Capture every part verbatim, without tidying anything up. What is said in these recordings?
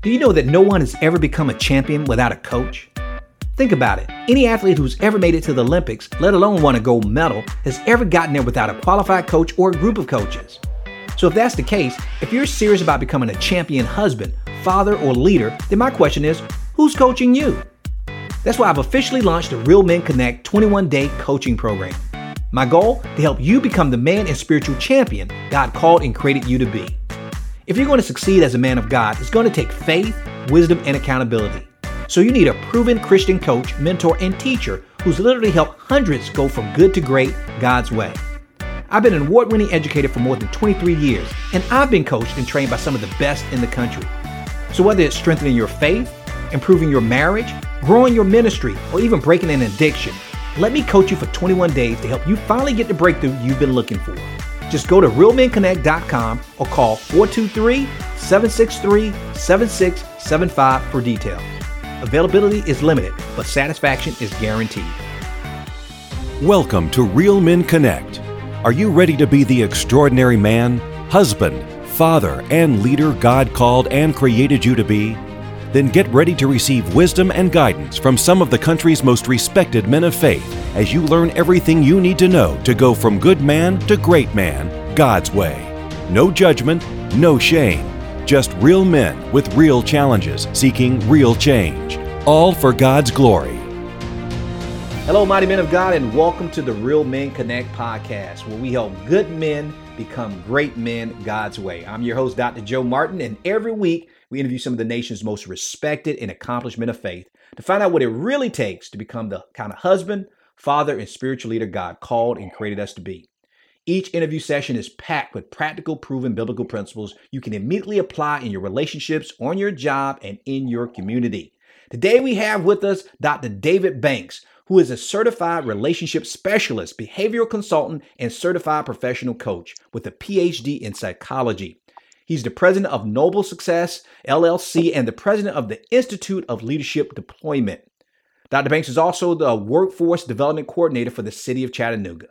Do you know that no one has ever become a champion without a coach? Think about it. Any athlete who's ever made it to the Olympics, let alone won a gold medal, has ever gotten there without a qualified coach or a group of coaches. So if that's the case, if you're serious about becoming a champion husband, father, or leader, then my question is, who's coaching you? That's why I've officially launched the Real Men Connect twenty-one day coaching program. My goal, to help you become the man and spiritual champion God called and created you to be. If you're going to succeed as a man of God, it's going to take faith, wisdom, and accountability. So you need a proven Christian coach, mentor, and teacher who's literally helped hundreds go from good to great God's way. I've been an award-winning educator for more than twenty-three years, and I've been coached and trained by some of the best in the country. So whether it's strengthening your faith, improving your marriage, growing your ministry, or even breaking an addiction, let me coach you for twenty-one days to help you finally get the breakthrough you've been looking for. Just go to real men connect dot com or call four two three, seven six three, seven six seven five for details. Availability is limited, but satisfaction is guaranteed. Welcome to Real Men Connect. Are you ready to be the extraordinary man, husband, father, and leader God called and created you to be? Then get ready to receive wisdom and guidance from some of the country's most respected men of faith as you learn everything you need to know to go from good man to great man, God's way. No judgment, no shame. Just real men with real challenges seeking real change. All for God's glory. Hello, mighty men of God, and welcome to the Real Men Connect podcast, where we help good men become great men God's way. I'm your host, Doctor Joe Martin, and every week we interview some of the nation's most respected and accomplished men of faith to find out what it really takes to become the kind of husband, father, and spiritual leader God called and created us to be. Each interview session is packed with practical, proven biblical principles you can immediately apply in your relationships, on your job, and in your community. Today we have with us Doctor David Banks, who is a certified relationship specialist, behavioral consultant, and certified professional coach with a P H D in psychology. He's the president of Noble Success, L L C, and the president of the Institute of Leadership Deployment. Doctor Banks is also the workforce development coordinator for the city of Chattanooga.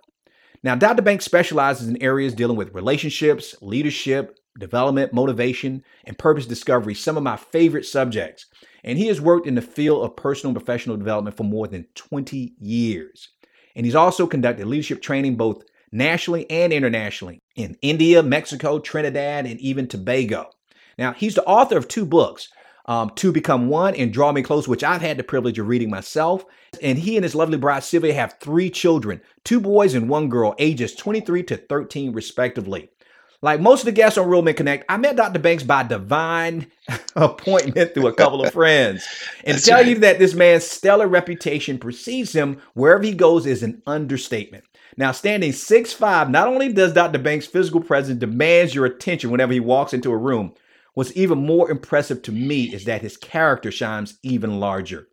Now, Doctor Banks specializes in areas dealing with relationships, leadership, development, motivation, and purpose discovery, some of my favorite subjects. And he has worked in the field of personal and professional development for more than twenty years. And he's also conducted leadership training both nationally and internationally, in India, Mexico, Trinidad, and even Tobago. Now, he's the author of two books, um, To Become One and Draw Me Close, which I've had the privilege of reading myself. And he and his lovely bride, Sylvia, have three children, two boys and one girl, ages twenty-three to thirteen, respectively. Like most of the guests on Real Men Connect, I met Doctor Banks by divine appointment through a couple of friends. And to tell right. you that this man's stellar reputation precedes him wherever he goes is an understatement. Now, standing six five, not only does Doctor Banks' physical presence demands your attention whenever he walks into a room, what's even more impressive to me is that his character shines even larger.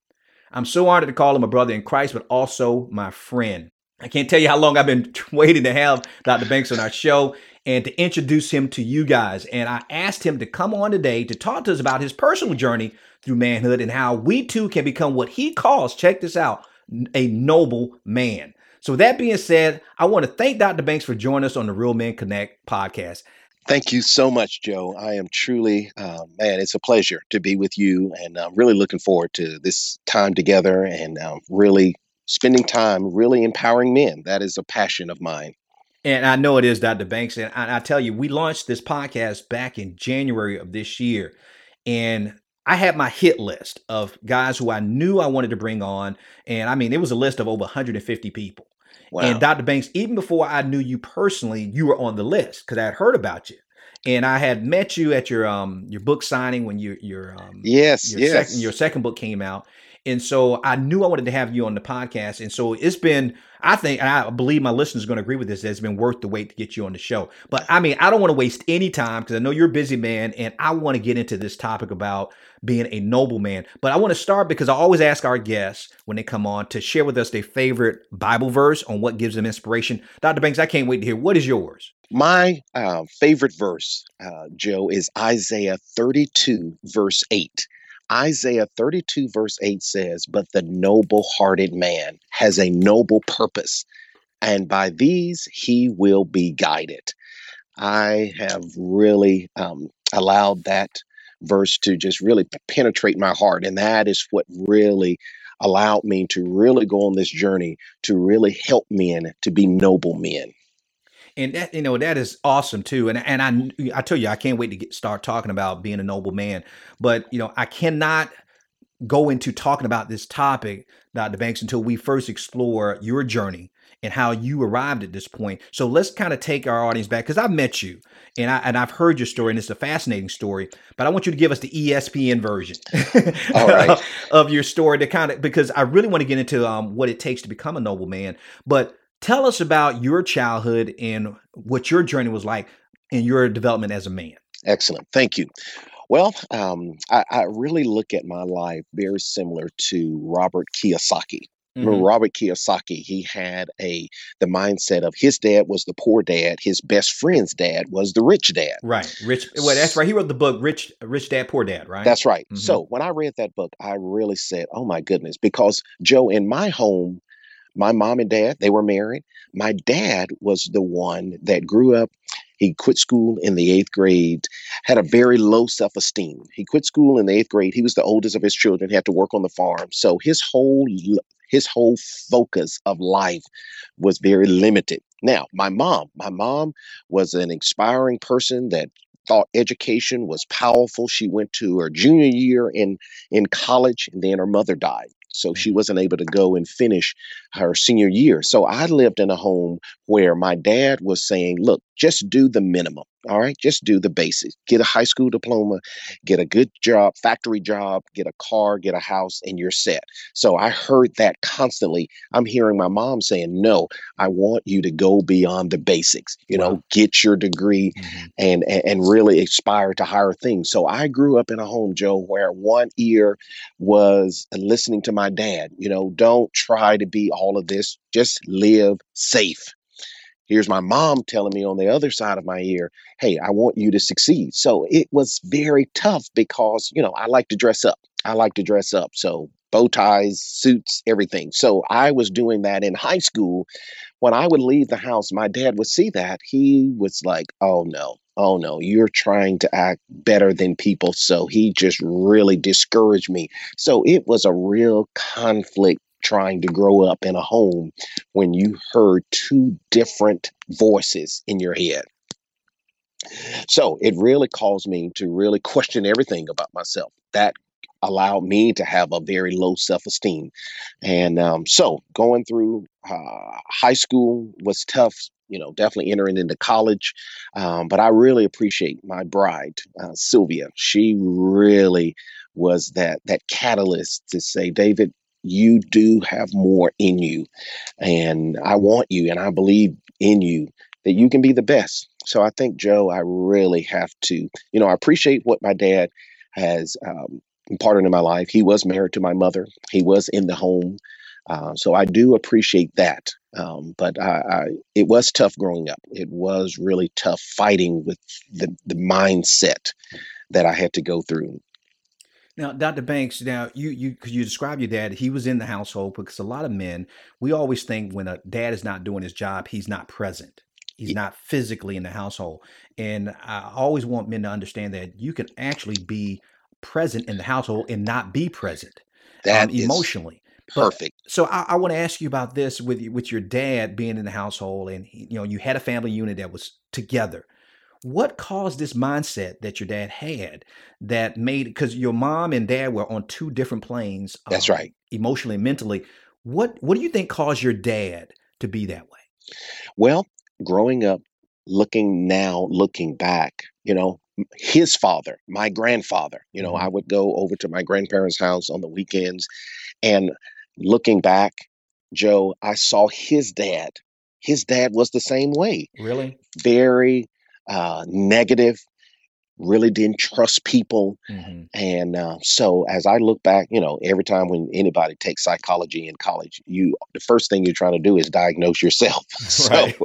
I'm so honored to call him a brother in Christ, but also my friend. I can't tell you how long I've been waiting to have Doctor Banks on our show and to introduce him to you guys. And I asked him to come on today to talk to us about his personal journey through manhood and how we too can become what he calls, check this out, a noble man. So with that being said, I want to thank Doctor Banks for joining us on the Real Men Connect podcast. Thank you so much, Joe. I am truly, uh, man, it's a pleasure to be with you. And I'm really looking forward to this time together and um, really spending time, really empowering men. That is a passion of mine. And I know it is, Doctor Banks. And I, I tell you, we launched this podcast back in January of this year. And I had my hit list of guys who I knew I wanted to bring on. And I mean, it was a list of over one hundred fifty people. Wow. And Doctor Banks, even before I knew you personally, you were on the list because I had heard about you, and I had met you at your um your book signing when your your um yes your, yes. Second, your second book came out, and so I knew I wanted to have you on the podcast, and so it's been I think and I believe my listeners are going to agree with this that it's been worth the wait to get you on the show. But I mean, I don't want to waste any time because I know you're a busy man, and I want to get into this topic about being a noble man. But I want to start because I always ask our guests when they come on to share with us their favorite Bible verse on what gives them inspiration. Doctor Banks, I can't wait to hear. What is yours? My uh, favorite verse, uh, Joe, is Isaiah thirty-two, verse eight. Isaiah thirty-two, verse eight says, "But the noble-hearted man has a noble purpose, and by these he will be guided." I have really um, allowed that verse to just really penetrate my heart. And that is what really allowed me to really go on this journey to really help men to be noble men. And that, you know, that is awesome too. And and I I tell you, I can't wait to get, start talking about being a noble man. But you know, I cannot go into talking about this topic, Doctor Banks, until we first explore your journey and how you arrived at this point. So let's kind of take our audience back, because I've met you and I and I've heard your story, and it's a fascinating story. But I want you to give us the E S P N version All right. of, of your story to kind of, because I really want to get into um, what it takes to become a noble man. But tell us about your childhood and what your journey was like in your development as a man. Excellent. Thank you. Well, um, I, I really look at my life very similar to Robert Kiyosaki. Mm-hmm. Robert Kiyosaki, he had a the mindset of his dad was the poor dad, his best friend's dad was the rich dad. Right. Rich. Well, that's right. He wrote the book, Rich Rich Dad, Poor Dad, right? That's right. Mm-hmm. So when I read that book, I really said, oh, my goodness, because, Joe, in my home, my mom and dad, they were married. My dad was the one that grew up. He quit school in the eighth grade, had a very low self-esteem. He quit school in the eighth grade. He was the oldest of his children. He had to work on the farm. So his whole his whole focus of life was very limited. Now, my mom, my mom was an inspiring person that thought education was powerful. She went to her junior year in, in college, and then her mother died. So she wasn't able to go and finish her senior year. So I lived in a home where my dad was saying, look, just do the minimum. All right. Just do the basics. Get a high school diploma, get a good job, factory job, get a car, get a house, and you're set. So I heard that constantly. I'm hearing my mom saying, no, I want you to go beyond the basics, you wow. know, get your degree mm-hmm. and, and, and really aspire to higher things. So I grew up in a home, Joe, where one ear was listening to my dad, you know, don't try to be all of this, just live safe. Here's my mom telling me on the other side of my ear, hey, I want you to succeed. So it was very tough because, you know, I like to dress up. I like to dress up. So bow ties, suits, everything. So I was doing that in high school. When I would leave the house, my dad would see that. He was like, oh, no. Oh, no, you're trying to act better than people. So he just really discouraged me. So it was a real conflict trying to grow up in a home when you heard two different voices in your head. So it really caused me to really question everything about myself. That allowed me to have a very low self-esteem. And um, so going through uh, high school was tough, you know, definitely entering into college. Um, but I really appreciate my bride, uh, Sylvia. She really was that, that catalyst to say, David, you do have more in you, and I want you, and I believe in you that you can be the best. So I think, Joe, I really have to, you know, I appreciate what my dad has um, imparted in my life. He was married to my mother. He was in the home. Uh, so I do appreciate that. Um, but I, I, it was tough growing up. It was really tough fighting with the, the mindset that I had to go through. Now, Doctor Banks, now you you you describe your dad. He was in the household because a lot of men, we always think when a dad is not doing his job, he's not present. He's yeah. not physically in the household. And I always want men to understand that you can actually be present in the household and not be present that um, emotionally. Perfect. But, so I, I want to ask you about this with with your dad being in the household, and you know you had a family unit that was together. What caused this mindset that your dad had that made, because your mom and dad were on two different planes. Um, That's right. Emotionally and mentally. What, what do you think caused your dad to be that way? Well, growing up, looking now, looking back, you know, his father, my grandfather, you know, I would go over to my grandparents' house on the weekends, and looking back, Joe, I saw his dad. His dad was the same way. Really? Very Uh, negative, really didn't trust people. Mm-hmm. And uh, so as I look back, you know, every time when anybody takes psychology in college, you, the first thing you're trying to do is diagnose yourself. So, right.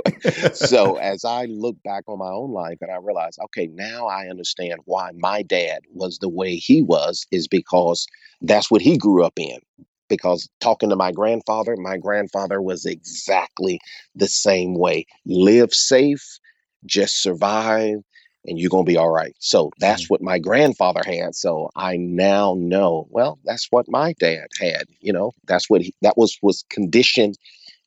So as I look back on my own life and I realize, okay, now I understand why my dad was the way he was, is because that's what he grew up in. Because talking to my grandfather, my grandfather was exactly the same way. Live safe, just survive, and you're going to be all right. So that's what my grandfather had. So I now know, well, that's what my dad had. You know, that's what he, that was, was conditioned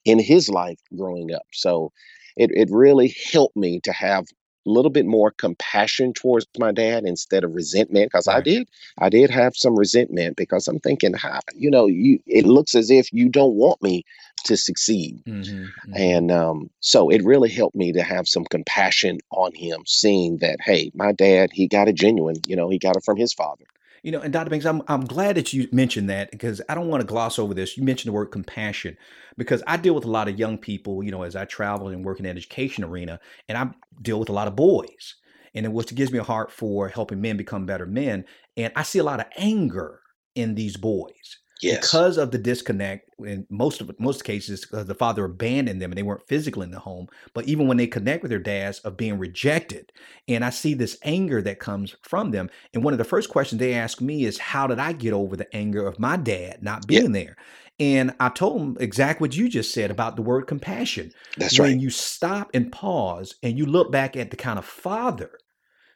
in his life growing up. So it, it really helped me to have a little bit more compassion towards my dad instead of resentment. Cause right. I did, I did have some resentment because I'm thinking, you know, you, it looks as if you don't want me to succeed. Mm-hmm, mm-hmm. And um, so it really helped me to have some compassion on him, seeing that, hey, my dad, he got it genuine, you know, he got it from his father. You know, and Doctor Banks, I'm I'm glad that you mentioned that, because I don't want to gloss over this. You mentioned the word compassion, because I deal with a lot of young people, you know, as I travel and work in the education arena, and I deal with a lot of boys. And it was to gives me a heart for helping men become better men. And I see a lot of anger in these boys. Yes. Because of the disconnect, in most of most cases, uh, the father abandoned them and they weren't physically in the home. But even when they connect with their dads, of being rejected, and I see this anger that comes from them. And one of the first questions they ask me is, "How did I get over the anger of my dad not being yeah. there?" And I told them exactly what you just said about the word compassion. That's when right. When you stop and pause and you look back at the kind of father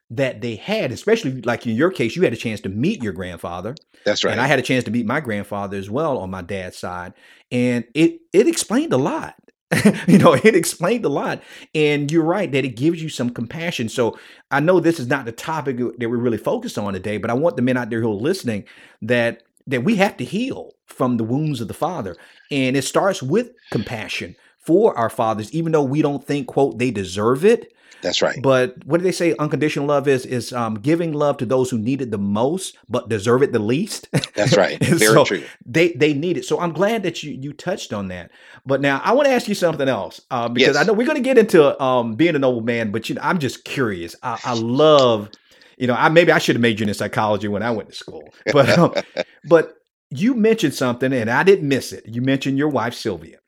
that they had, especially like in your case, you had a chance to meet your grandfather. That's right. And I had a chance to meet my grandfather as well on my dad's side. And it, it explained a lot, you know, it explained a lot. And you're right that it gives you some compassion. So I know this is not the topic that we're really focused on today, but I want the men out there who are listening that, that we have to heal from the wounds of the father. And it starts with compassion for our fathers, even though we don't think, quote, they deserve it. That's right. But what do they say? Unconditional love is is um, giving love to those who need it the most, but deserve it the least. That's right. Very so true. They they need it. So I'm glad that you you touched on that. But now I want to ask you something else uh, because yes. I know we're going to get into um, being an old man. But you know, I'm just curious. I, I love, you know, I maybe I should have majored in psychology when I went to school. But um, but you mentioned something, and I didn't miss it. You mentioned your wife, Sylvia.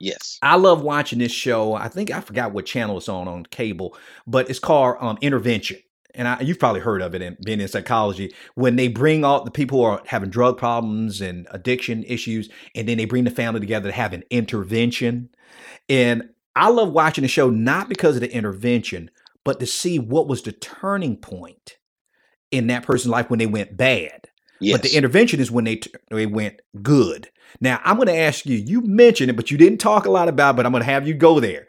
Yes. I love watching this show. I think I forgot what channel it's on on cable, but it's called um, Intervention. And I, you've probably heard of it in being in psychology, when they bring all the people who are having drug problems and addiction issues, and then they bring the family together to have an intervention. And I love watching the show, not because of the intervention, but to see what was the turning point in that person's life when they went bad. Yes. But the intervention is when they t- they went good. Now, I'm going to ask you, you mentioned it, but you didn't talk a lot about it, but I'm going to have you go there.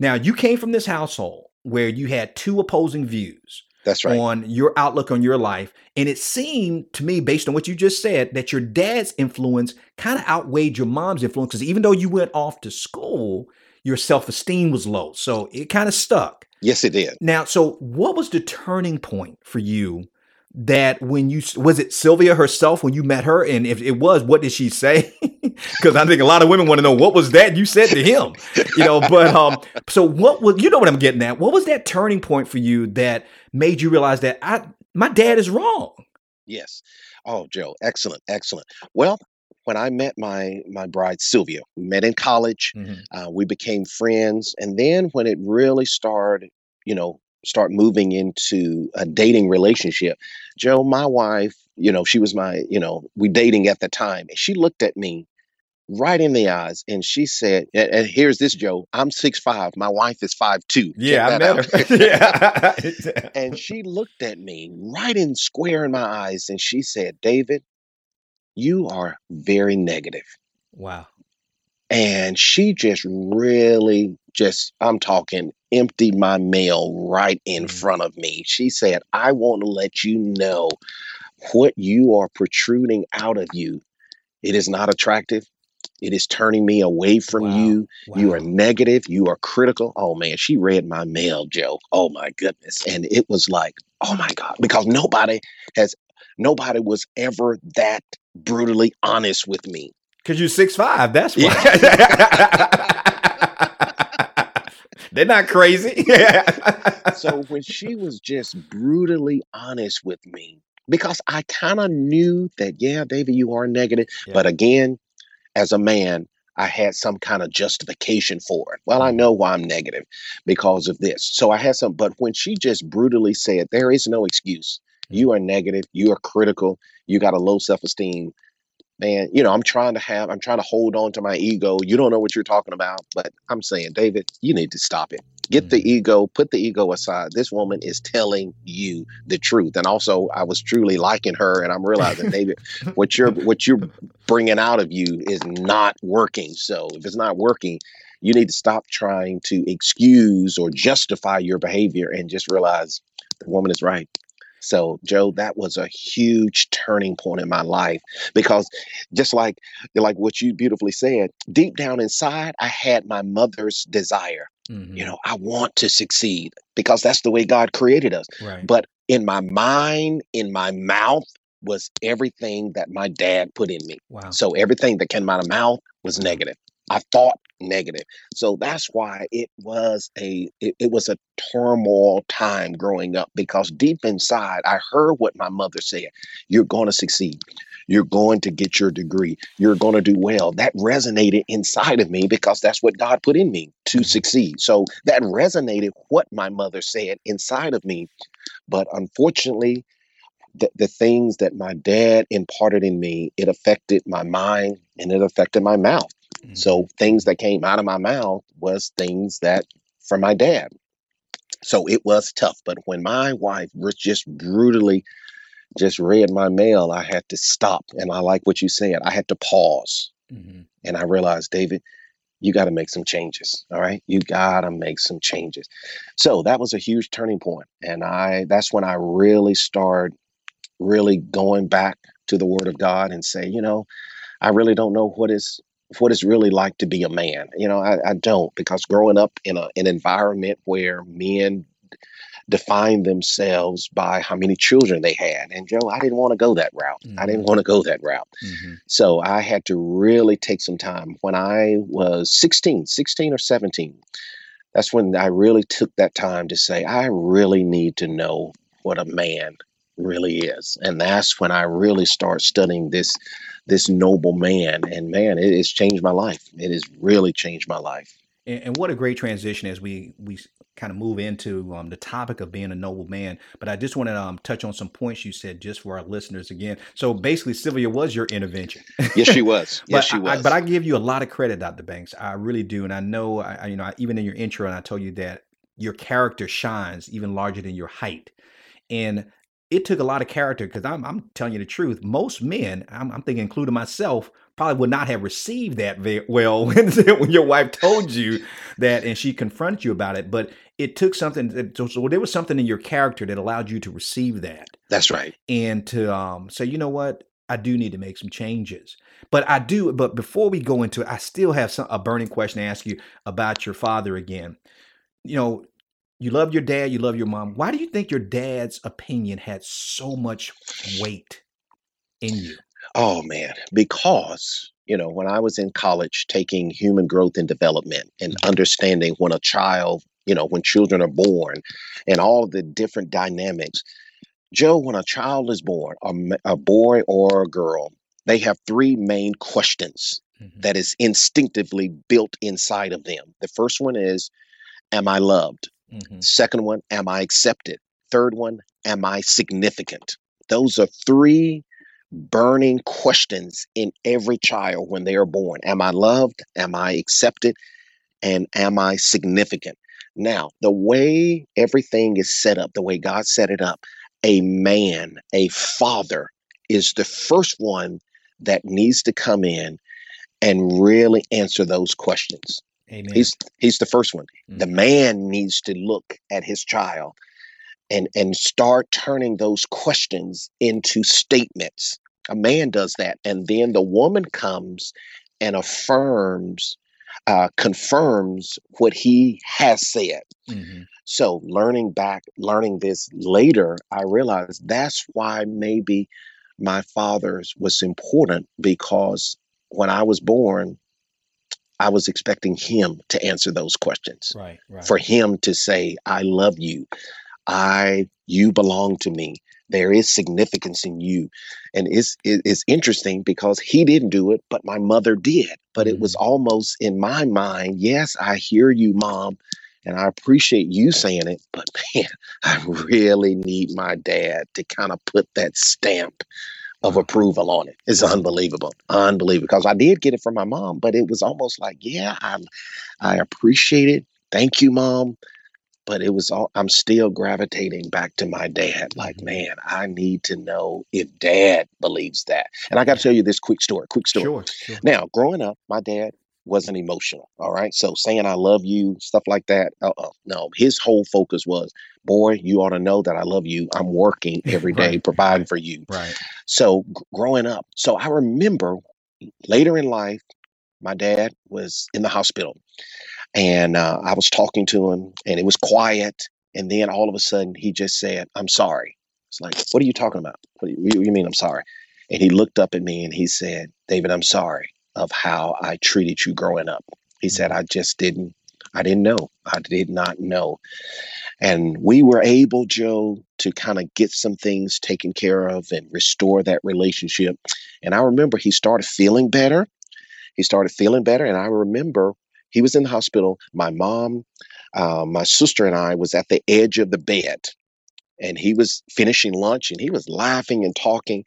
Now, you came from this household where you had two opposing views. That's right. On your outlook on your life. And it seemed to me, based on what you just said, that your dad's influence kind of outweighed your mom's influence, because even though you went off to school, your self-esteem was low. So it kind of stuck. Yes, it did. Now, so what was the turning point for you? That when you, was it Sylvia herself when you met her? And if it was, what did she say? Because I think a lot of women want to know, what was that you said to him? You know, but um, so what was, you know what I'm getting at? What was that turning point for you that made you realize that I, my dad is wrong? Yes. Oh, Joe. Excellent. Excellent. Well, when I met my, my bride, Sylvia, we met in college, mm-hmm. uh, we became friends. And then when it really started, you know, start moving into a dating relationship. Joe, my wife, you know, she was my, you know, we dating at the time. And she looked at me right in the eyes and she said, and, and here's this, Joe, I'm six five. My wife is five two. Yeah, I met her. yeah. And she looked at me right in square in my eyes and she said, David, you are very negative. Wow. And she just really just, I'm talking, emptied my mail right in front of me. She said, I want to let you know what you are protruding out of you. It is not attractive. It is turning me away from wow. you. Wow. You are negative. You are critical. Oh, man, she read my mail, Joe. Oh, my goodness. And it was like, oh, my God, because nobody has, nobody was ever that brutally honest with me. Because you're six five, that's why. Yeah. They're not crazy. So when she was just brutally honest with me, because I kind of knew that, yeah, David, you are negative. Yeah. But again, as a man, I had some kind of justification for it. Well, I know why I'm negative because of this. So I had some, but when she just brutally said, there is no excuse. You are negative. You are critical. You got a low self-esteem. Man, you know, I'm trying to have, I'm trying to hold on to my ego. You don't know what you're talking about, but I'm saying, David, you need to stop it. Get the ego, put the ego aside. This woman is telling you the truth. And also, I was truly liking her, and I'm realizing, David, what you're what you're bringing out of you is not working. So if it's not working, you need to stop trying to excuse or justify your behavior and just realize the woman is right. So, Joe, that was a huge turning point in my life, because just like like what you beautifully said, deep down inside, I had my mother's desire. Mm-hmm. You know, I want to succeed because that's the way God created us. Right. But in my mind, in my mouth was everything that my dad put in me. Wow. So everything that came out of my mouth was negative. I thought negative. So that's why it was a it, it was a turmoil time growing up, because deep inside, I heard what my mother said. You're going to succeed. You're going to get your degree. You're going to do well. That resonated inside of me because that's what God put in me, to succeed. So that resonated what my mother said inside of me. But unfortunately, the, the things that my dad imparted in me, it affected my mind and it affected my mouth. Mm-hmm. So things that came out of my mouth was things that from my dad. So it was tough. But when my wife was just brutally just read my mail, I had to stop. And I like what you said. I had to pause. Mm-hmm. And I realized, David, you got to make some changes. All right. You got to make some changes. So that was a huge turning point. And I that's when I really started really going back to the Word of God and say, you know, I really don't know what is what it's really like to be a man. You know, I, I don't, because growing up in a, an environment where men define themselves by how many children they had. And Joe, I didn't want to go that route. Mm-hmm. I didn't want to go that route. Mm-hmm. So I had to really take some time. When I was sixteen, sixteen or seventeen, that's when I really took that time to say, I really need to know what a man really is. And that's when I really start studying this, this noble man. And man, it has changed my life. It has really changed my life. And, and what a great transition as we, we kind of move into um, the topic of being a noble man. But I just want to um, touch on some points you said just for our listeners again. So basically, Sylvia was your intervention. Yes, she was. Yes, she was. I, but I give you a lot of credit, Doctor Banks. I really do. And I know, I, you know, I, even in your intro, and I told you that your character shines even larger than your height. And it took a lot of character, because I'm, I'm telling you the truth. Most men, I'm, I'm thinking, including myself, probably would not have received that very well when, when your wife told you that and she confronted you about it. But it took something. That, so, so there was something in your character that allowed you to receive that. That's right. And to um, say, you know what? I do need to make some changes. But I do. But before we go into it, I still have some, a burning question to ask you about your father again. You know, you love your dad, you love your mom. Why do you think your dad's opinion had so much weight in you? Oh, man, because, you know, when I was in college taking human growth and development and understanding when a child, you know, when children are born and all the different dynamics, Joe, when a child is born, a, a boy or a girl, they have three main questions mm-hmm. that is instinctively built inside of them. The first one is, am I loved? Mm-hmm. Second one, am I accepted? Third one, am I significant? Those are three burning questions in every child when they are born. Am I loved? Am I accepted? And am I significant? Now, the way everything is set up, the way God set it up, a man, a father is the first one that needs to come in and really answer those questions. Amen. He's he's the first one. Mm-hmm. The man needs to look at his child and, and start turning those questions into statements. A man does that. And then the woman comes and affirms, uh, confirms what he has said. Mm-hmm. So learning back, learning this later, I realized that's why maybe my father's was important, because when I was born, I was expecting him to answer those questions, right, right. For him to say, I love you. I, you belong to me. There is significance in you. And it's, it's interesting because he didn't do it, but my mother did. But mm-hmm. it was almost in my mind, yes, I hear you, Mom, and I appreciate you saying it, but man, I really need my dad to kind of put that stamp of approval on it. It's unbelievable. Unbelievable. Because I did get it from my mom, but it was almost like, yeah, I I appreciate it. Thank you, Mom. But it was all, I'm still gravitating back to my dad. Like, man, I need to know if dad believes that. And I got to tell you this quick story, quick story. Sure, sure. Now, growing up, my dad wasn't emotional. All right. So saying I love you, stuff like that. Uh-uh. No, his whole focus was, boy, you ought to know that I love you. I'm working every day, right, providing right, for you. Right. So g- growing up. So I remember later in life, my dad was in the hospital. And uh, I was talking to him and it was quiet. And then all of a sudden he just said, "I'm sorry." It's like, "What are you talking about? What do you, what do you mean I'm sorry?" And he looked up at me and he said, "David, I'm sorry of how I treated you growing up." He said, I just didn't, I didn't know. I did not know. And we were able, Joe, to kind of get some things taken care of and restore that relationship. And I remember he started feeling better. He started feeling better. And I remember he was in the hospital. My mom, uh, my sister and I was at the edge of the bed and he was finishing lunch and he was laughing and talking.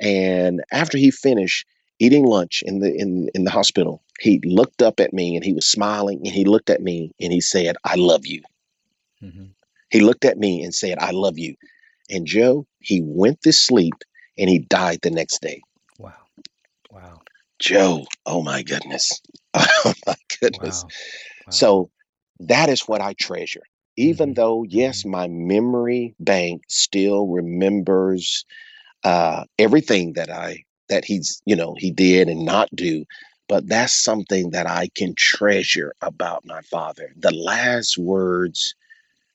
And after he finished eating lunch in the, in, in the hospital, he looked up at me and he was smiling and he looked at me and he said, "I love you." Mm-hmm. He looked at me and said, "I love you." And Joe, he went to sleep and he died the next day. Wow. Wow. Joe. Oh my goodness. Oh my goodness. Wow. Wow. So that is what I treasure. Even mm-hmm. though, yes, my memory bank still remembers uh, everything that I, that he's, you know, he did and not do, but that's something that I can treasure about my father. The last words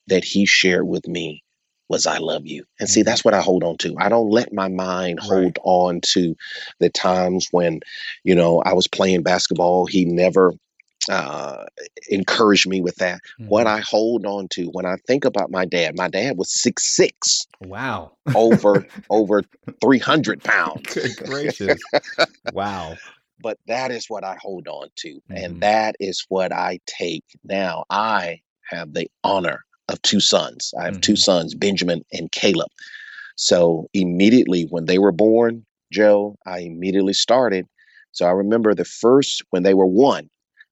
that he shared with me was, "I love you." And see, that's what I hold on to. I don't let my mind hold right. on to the times when, you know, I was playing basketball. He never uh, encouraged me with that. Mm-hmm. What I hold on to when I think about my dad, my dad was six six. Wow. Over, over three hundred pounds. Good gracious. Wow. But that is what I hold on to. Mm-hmm. And that is what I take. Now I have the honor of two sons. I have mm-hmm. two sons, Benjamin and Caleb. So immediately when they were born, Joe, I immediately started. So I remember the first, when they were one,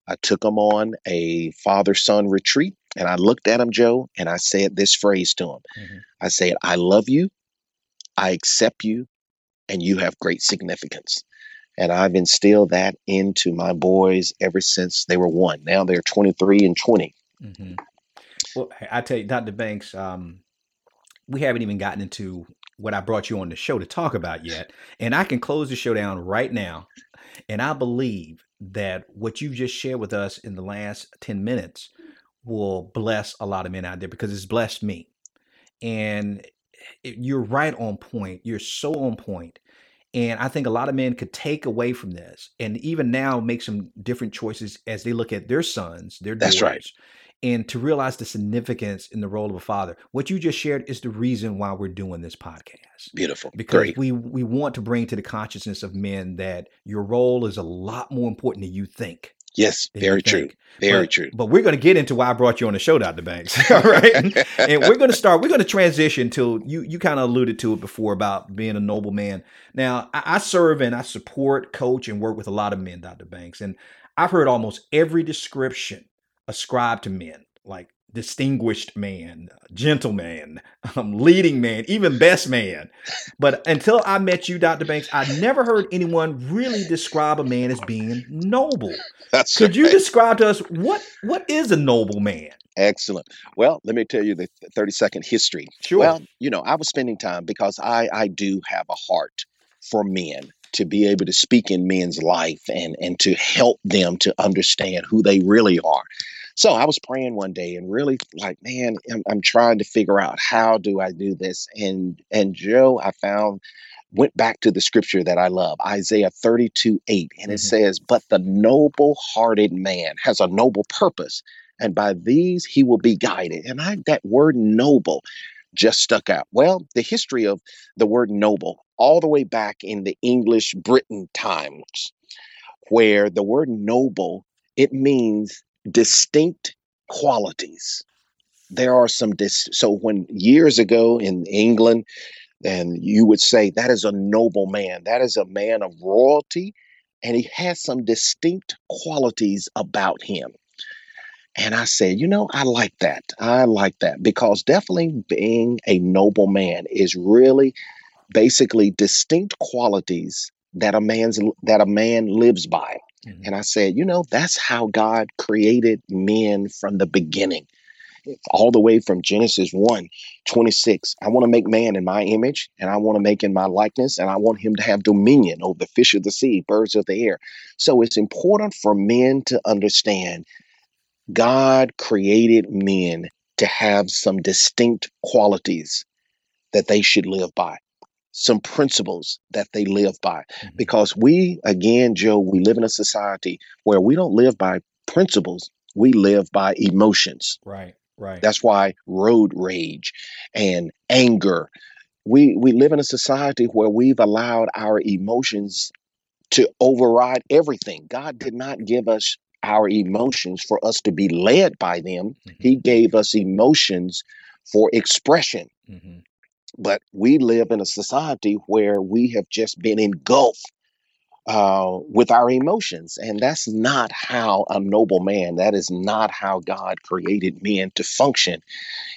I took them on a father-son retreat and I looked at them, Joe, and I said this phrase to them. Mm-hmm. I said, "I love you, I accept you, and you have great significance." And I've instilled that into my boys ever since they were one. Now they're twenty-three and twenty. Mm-hmm. Well, I tell you, Doctor Banks, um, we haven't even gotten into what I brought you on the show to talk about yet. And I can close the show down right now. And I believe that what you've just shared with us in the last ten minutes will bless a lot of men out there, because it's blessed me. And you're right on point. You're so on point. And I think a lot of men could take away from this and even now make some different choices as they look at their sons, their daughters. That's right. And to realize the significance in the role of a father. What you just shared is the reason why we're doing this podcast. Beautiful. Because Great. we we want to bring to the consciousness of men that your role is a lot more important than you think. Yes, very true. Very but, true. But we're going to get into why I brought you on the show, Doctor Banks. All right. And we're going to start, we're going to transition to, you you kind of alluded to it before about being a noble man. Now, I, I serve and I support, coach, and work with a lot of men, Doctor Banks. And I've heard almost every description ascribed to men, like distinguished man, gentleman, um, leading man, even best man. But until I met you, Doctor Banks, I never heard anyone really describe a man as being noble. That's Could right. you describe to us what what is a noble man? Excellent. Well, let me tell you the thirty second history. Sure. Well, you know, I was spending time because I I do have a heart for men, to be able to speak in men's life and and to help them to understand who they really are. So I was praying one day and really like, man, I'm, I'm trying to figure out how do I do this? And, and Joe, I found, went back to the scripture that I love, Isaiah thirty-two eight. And mm-hmm. it says, "But the noble hearted man has a noble purpose, and by these he will be guided." And I, that word noble just stuck out. Well, the history of the word noble, all the way back in the English Britain times, where the word noble, it means distinct qualities. There are some, dis- so when years ago in England, and you would say that is a noble man, that is a man of royalty, and he has some distinct qualities about him. And I said, you know, I like that. I like that because definitely being a noble man is really basically distinct qualities that a man's that a man lives by. Mm-hmm. And I said, you know, that's how God created men from the beginning, all the way from Genesis one twenty-six. I want to make man in my image, and I want to make in my likeness, and I want him to have dominion over the fish of the sea, birds of the air. So it's important for men to understand God created men to have some distinct qualities that they should live by, some principles that they live by. Mm-hmm. Because we, again, Joe, we live in a society where we don't live by principles, we live by emotions. Right, right. That's why road rage and anger. We we live in a society where we've allowed our emotions to override everything. God did not give us our emotions for us to be led by them. Mm-hmm. He gave us emotions for expression. Mm-hmm. But we live in a society where we have just been engulfed uh, with our emotions. And that's not how a noble man, that is not how God created men to function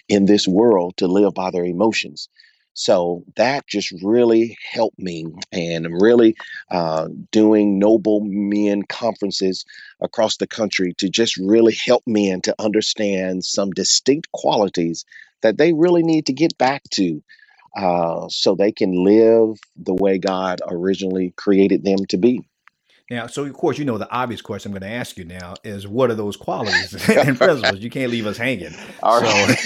in this world, to live by their emotions. So that just really helped me, and I'm really uh, doing noble men conferences across the country to just really help men to understand some distinct qualities that they really need to get back to uh, so they can live the way God originally created them to be. Now, so of course, you know, the obvious question I'm going to ask you now is, what are those qualities and principles? You can't leave us hanging. All right. So,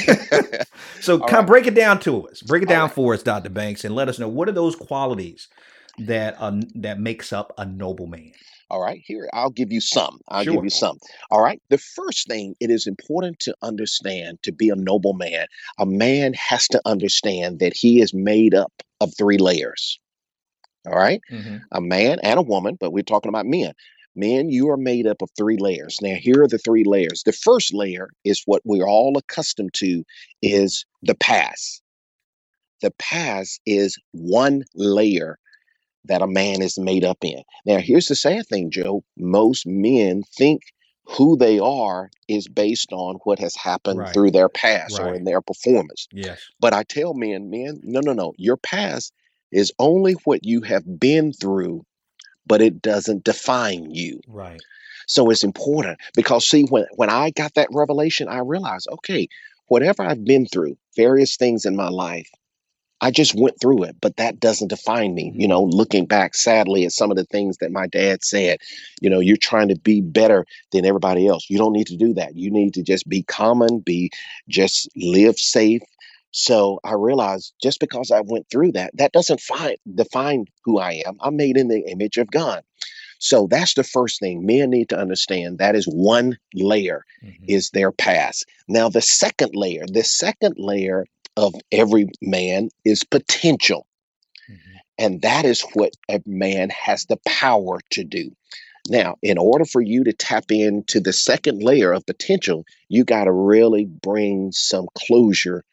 so All kind right. of break it down to us. Break it down right. for us, Doctor Banks, and let us know, what are those qualities that uh, that makes up a noble man? All right. Here, I'll give you some. I'll sure. give you some. All right. The first thing, it is important to understand, to be a noble man, a man has to understand that he is made up of three layers. All right. Mm-hmm. A man and a woman, but we're talking about men. Men, you are made up of three layers. Now, here are the three layers. The first layer is what we're all accustomed to, is the past. The past is one layer that a man is made up in. Now, here's the sad thing, Joe. Most men think who they are is based on what has happened right. through their past right. or in their performance. Yes. But I tell men, men, no, no, no. Your past is only what you have been through, but it doesn't define you. Right. So it's important because, see, when, when I got that revelation, I realized, okay, whatever I've been through, various things in my life, I just went through it, but that doesn't define me. Mm-hmm. You know, looking back sadly at some of the things that my dad said, you know, you're trying to be better than everybody else. You don't need to do that. You need to just be common, be just live safe. So I realized just because I went through that, that doesn't find, define who I am. I'm made in the image of God. So that's the first thing men need to understand. That is one layer, mm-hmm. is their past. Now, the second layer, the second layer of every man is potential. Mm-hmm. And that is what a man has the power to do. Now, in order for you to tap into the second layer of potential, you got to really bring some closure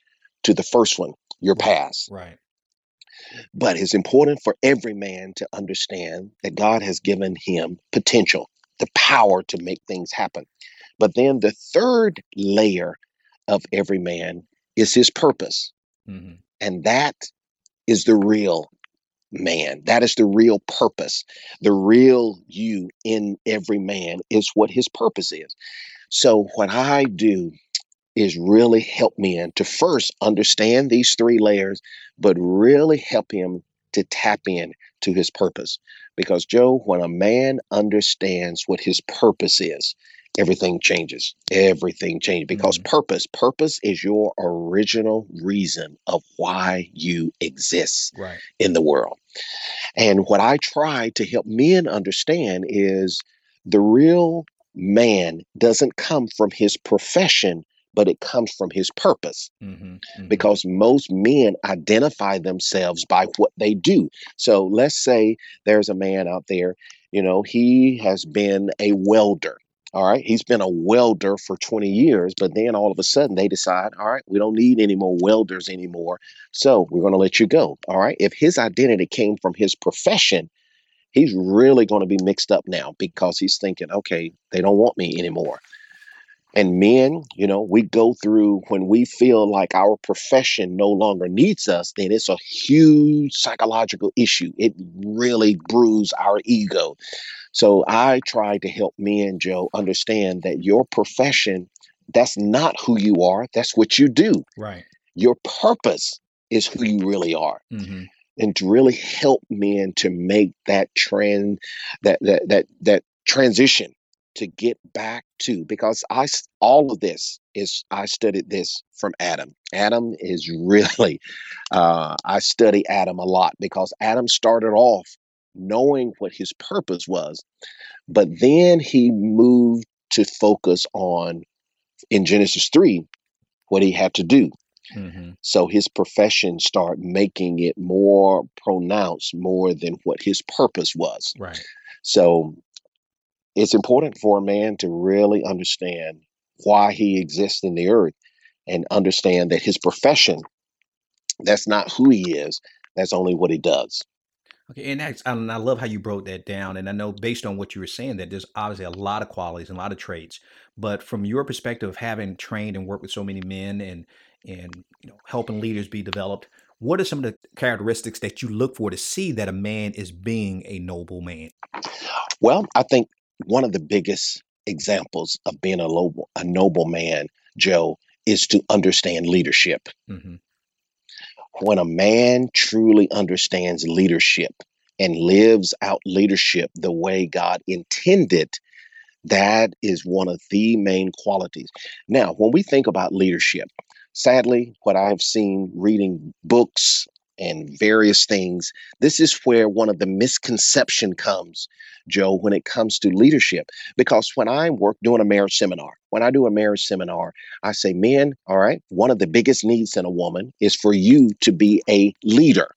to the first one, your past. Right. But it's important for every man to understand that God has given him potential, the power to make things happen. But then the third layer of every man is his purpose. Mm-hmm. And that is the real man. That is the real purpose. The real you in every man is what his purpose is. So what I do is really help men to first understand these three layers, but really help him to tap in to his purpose. Because, Joe, when a man understands what his purpose is, everything changes. Everything changes. Because mm-hmm. purpose, purpose is your original reason of why you exist right. in the world. And what I try to help men understand is the real man doesn't come from his profession, but it comes from his purpose, mm-hmm, mm-hmm. because most men identify themselves by what they do. So let's say there's a man out there, you know, he has been a welder. All right. He's been a welder for twenty years, but then all of a sudden they decide, all right, we don't need any more welders anymore. So we're going to let you go. All right. If his identity came from his profession, he's really going to be mixed up now because he's thinking, okay, they don't want me anymore. And men, you know, we go through when we feel like our profession no longer needs us, then it's a huge psychological issue. It really bruises our ego. So I try to help men, Joe, understand that your profession, that's not who you are. That's what you do. Right. Your purpose is who you really are. Mm-hmm. And to really help men to make that trend, that that that that transition to get back to, because I all of this is I studied this from Adam. Adam is really uh, I study Adam a lot because Adam started off knowing what his purpose was, but then he moved to focus on in Genesis three what he had to do. Mm-hmm. So his profession started making it more pronounced, more than what his purpose was. Right. So it's important for a man to really understand why he exists in the earth and understand that his profession, that's not who he is. That's only what he does. Okay. And that's, I love how you broke that down. And I know based on what you were saying that there's obviously a lot of qualities and a lot of traits, but from your perspective, having trained and worked with so many men and, and, you know, helping leaders be developed, what are some of the characteristics that you look for to see that a man is being a noble man? Well, I think one of the biggest examples of being a noble, a noble man, Joe, is to understand leadership. Mm-hmm. When a man truly understands leadership and lives out leadership the way God intended, that is one of the main qualities. Now, when we think about leadership, sadly, what I've seen reading books and various things, this is where one of the misconception comes, Joe, when it comes to leadership. Because when I work doing a marriage seminar, when I do a marriage seminar, I say, men, all right, one of the biggest needs in a woman is for you to be a leader.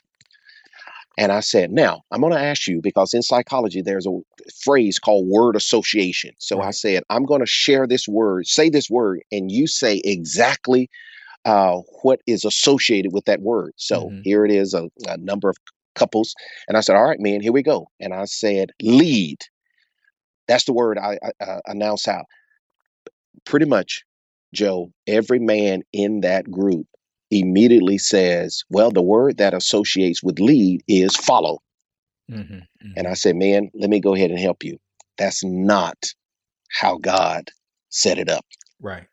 And I said, now, I'm going to ask you, because in psychology, there's a phrase called word association. So right. I said, I'm going to share this word, say this word, and you say exactly Uh, what is associated with that word. So mm-hmm. here it is, a, a number of couples. And I said, all right, man, here we go. And I said, lead. That's the word I, I uh, announced out. Pretty much, Joe, every man in that group immediately says, well, the word that associates with lead is follow. Mm-hmm. Mm-hmm. And I said, man, let me go ahead and help you. That's not how God set it up. Right.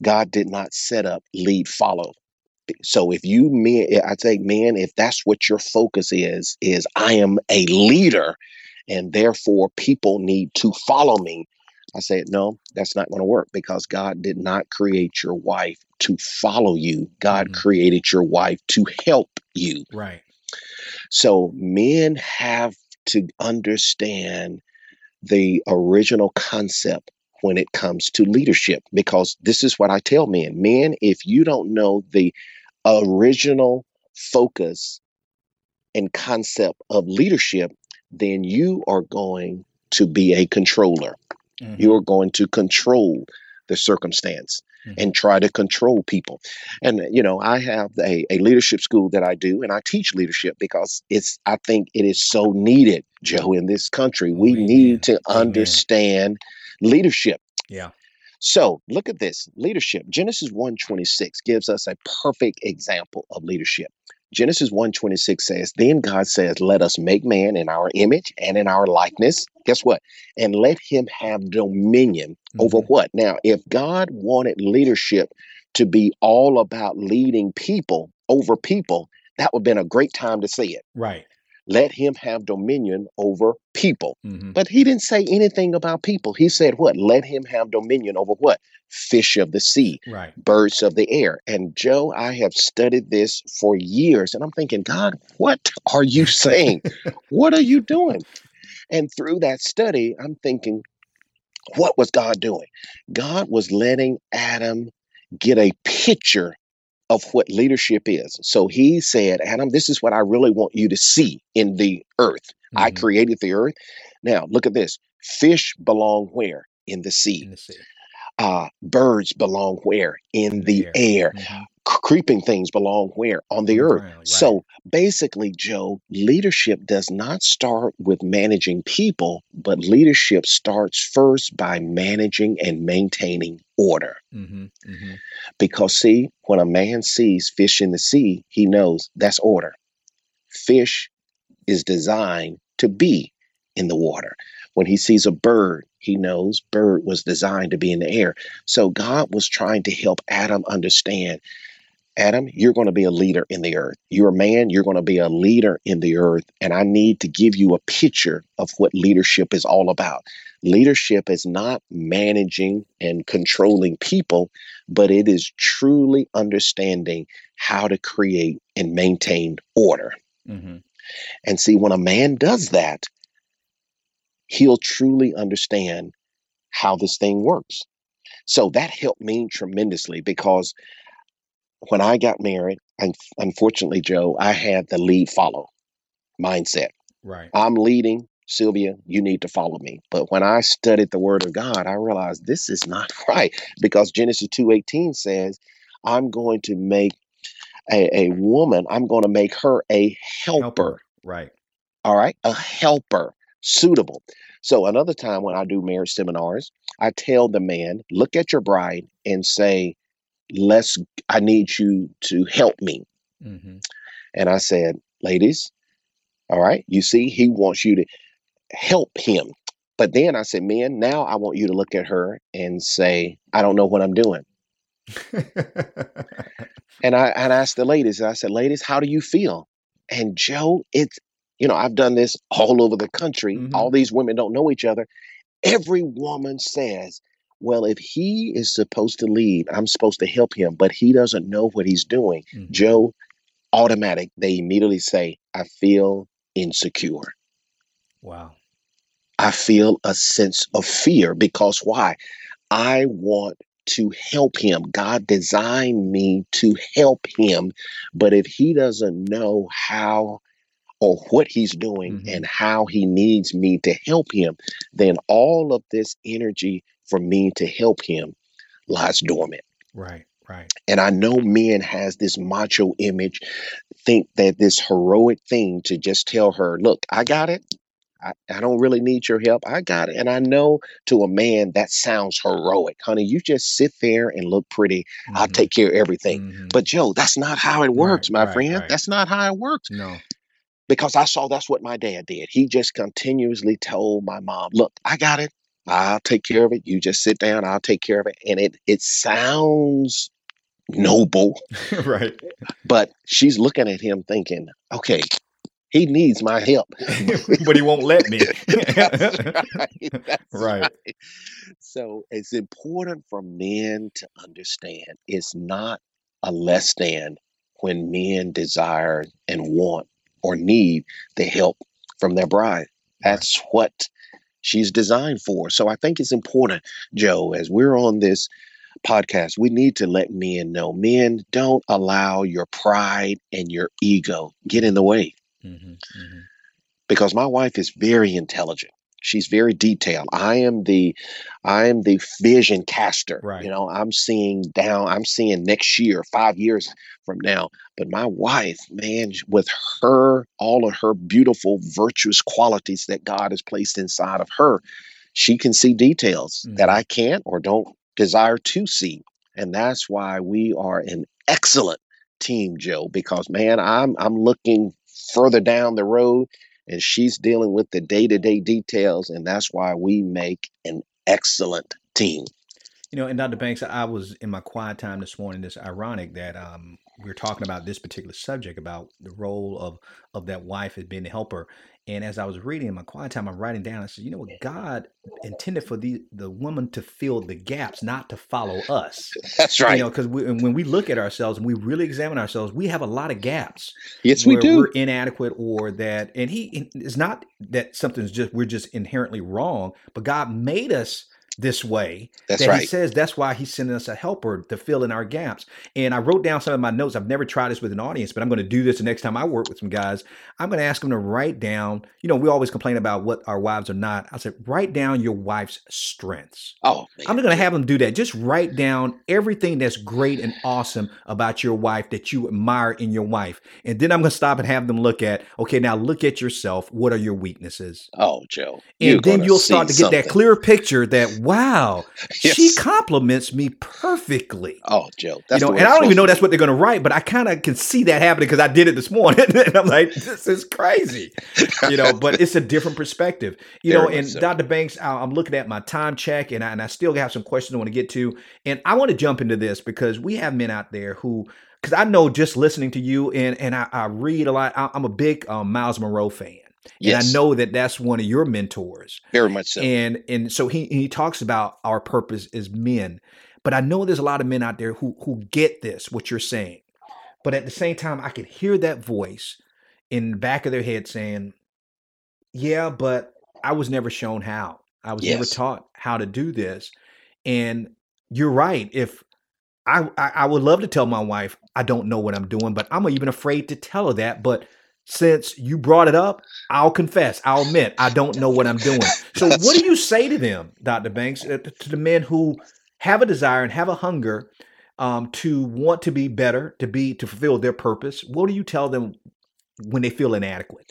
God did not set up lead, follow. So if you, men, I think, man, if that's what your focus is, is I am a leader and therefore people need to follow me. I said, no, that's not going to work because God did not create your wife to follow you. God mm-hmm. created your wife to help you. Right. So men have to understand the original concept when it comes to leadership, because this is what I tell men, men, if you don't know the original focus and concept of leadership, then you are going to be a controller. Mm-hmm. You're going to control the circumstance mm-hmm. and try to control people. And, you know, I have a, a leadership school that I do, and I teach leadership because it's, I think it is so needed, Joe, in this country. We Amen. Need to understand leadership. Yeah. So look at this leadership. Genesis one twenty-six gives us a perfect example of leadership. Genesis one twenty-six says, then God says, let us make man in our image and in our likeness. Guess what? And let him have dominion mm-hmm. over what? Now, if God wanted leadership to be all about leading people over people, that would have been a great time to say it. Right. Let him have dominion over people. Mm-hmm. But he didn't say anything about people. He said what? Let him have dominion over what? Fish of the sea, right. Birds of the air. And Joe, I have studied this for years. And I'm thinking, God, what are you saying? What are you doing? And through that study, I'm thinking, what was God doing? God was letting Adam get a picture of what leadership is. So he said, Adam, this is what I really want you to see in the earth. Mm-hmm. I created the earth. Now look at this. Fish belong where? In the sea. In the sea. Uh, birds belong where? In, in the, the air. air. Mm-hmm. creeping things belong where? On the earth. Right, right. So basically, Joe, leadership does not start with managing people, but leadership starts first by managing and maintaining order. Mm-hmm, mm-hmm. Because see, when a man sees fish in the sea, he knows that's order. Fish is designed to be in the water. When he sees a bird, he knows bird was designed to be in the air. So God was trying to help Adam understand, Adam, you're going to be a leader in the earth. You're a man, you're going to be a leader in the earth. And I need to give you a picture of what leadership is all about. Leadership is not managing and controlling people, but it is truly understanding how to create and maintain order. Mm-hmm. And see, when a man does that, he'll truly understand how this thing works. So that helped me tremendously, because when I got married, unfortunately, Joe, I had the lead follow mindset. Right. I'm leading, Sylvia, you need to follow me. But when I studied the Word of God, I realized this is not right, because Genesis two eighteen says, I'm going to make a, a woman, I'm going to make her a helper. helper. Right. All right. A helper. Suitable. So another time when I do marriage seminars, I tell the man, look at your bride and say, let's, I need you to help me. Mm-hmm. And I said, ladies, all right, you see, he wants you to help him. But then I said, men, now I want you to look at her and say, I don't know what I'm doing. and I and I asked the ladies, I said, ladies, how do you feel? And Joe, it's, you know, I've done this all over the country. Mm-hmm. All these women don't know each other. Every woman says, well, if he is supposed to lead, I'm supposed to help him, but he doesn't know what he's doing. Mm-hmm. Joe, automatic, they immediately say, I feel insecure. Wow. I feel a sense of fear, because why? I want to help him. God designed me to help him. But if he doesn't know how or what he's doing, mm-hmm. and how he needs me to help him, then all of this energy for me to help him lies dormant. Right, right. And I know men has this macho image, think that this heroic thing to just tell her, look, I got it. I, I don't really need your help. I got it. And I know to a man that sounds heroic. Honey, you just sit there and look pretty. Mm-hmm. I'll take care of everything. Mm-hmm. But Joe, that's not how it works, right, my right, friend. Right. That's not how it works. No. Because I saw that's what my dad did. He just continuously told my mom, look, I got it. I'll take care of it. You just sit down. I'll take care of it. And it it sounds noble. Right. But she's looking at him thinking, okay, he needs my help. But he won't let me. That's right. That's right. right. So it's important for men to understand it's not a less than when men desire and want or need the help from their bride. That's what she's designed for. So I think it's important, Joe, as we're on this podcast, we need to let men know, men, don't allow your pride and your ego get in the way. Mm-hmm, mm-hmm. Because my wife is very intelligent. She's very detailed. I am the, I am the vision caster. Right. You know, I'm seeing down, I'm seeing next year, five years from now. But my wife, man, with her, all of her beautiful, virtuous qualities that God has placed inside of her, she can see details mm-hmm. that I can't or don't desire to see. And that's why we are an excellent team, Joe, because man, I'm, I'm looking further down the road, and she's dealing with the day-to-day details, and that's why we make an excellent team. You know, and Doctor Banks, I was in my quiet time this morning. It's ironic that um, we were talking about this particular subject, about the role of of that wife as being the helper. And as I was reading in my quiet time, I'm writing down, I said, you know what, God intended for the, the woman to fill the gaps, not to follow us. That's right. You know, because when we look at ourselves and we really examine ourselves, we have a lot of gaps. Yes, we do. We're inadequate or that. And he, it's not that something's just, we're just inherently wrong, but God made us this way. That's that right. He says that's why he's sending us a helper to fill in our gaps. And I wrote down some of my notes. I've never tried this with an audience, but I'm going to do this the next time I work with some guys. I'm going to ask them to write down, you know, we always complain about what our wives are not. I said, write down your wife's strengths. Oh, man. I'm going to have them do that. Just write down everything that's great and awesome about your wife that you admire in your wife. And then I'm going to stop and have them look at, okay, now look at yourself. What are your weaknesses? Oh, Joe. And then you'll start to get something. That clear picture that, wow, yes. She compliments me perfectly. Oh, Joe. That's you know, and I don't even know that's what they're going to write, but I kind of can see that happening because I did it this morning. And I'm like, this is crazy. You know, but it's a different perspective. You Very know, and so. Doctor Banks, I'm looking at my time check and I, and I still have some questions I want to get to. And I want to jump into this because we have men out there who, because I know just listening to you and, and I, I read a lot. I, I'm a big um, Miles Moreau fan. Yes. And I know that that's one of your mentors. Very much so. And and so he he talks about our purpose as men. But I know there's a lot of men out there who who get this, what you're saying. But at the same time, I could hear that voice in the back of their head saying, yeah, but I was never shown how. I was yes. never taught how to do this. And you're right. If I, I, I would love to tell my wife, I don't know what I'm doing, but I'm even afraid to tell her that. But since you brought it up, I'll confess, I'll admit, I don't know what I'm doing. So what do you say to them, Doctor Banks, to the men who have a desire and have a hunger um, to want to be better, to be, to fulfill their purpose? What do you tell them when they feel inadequate?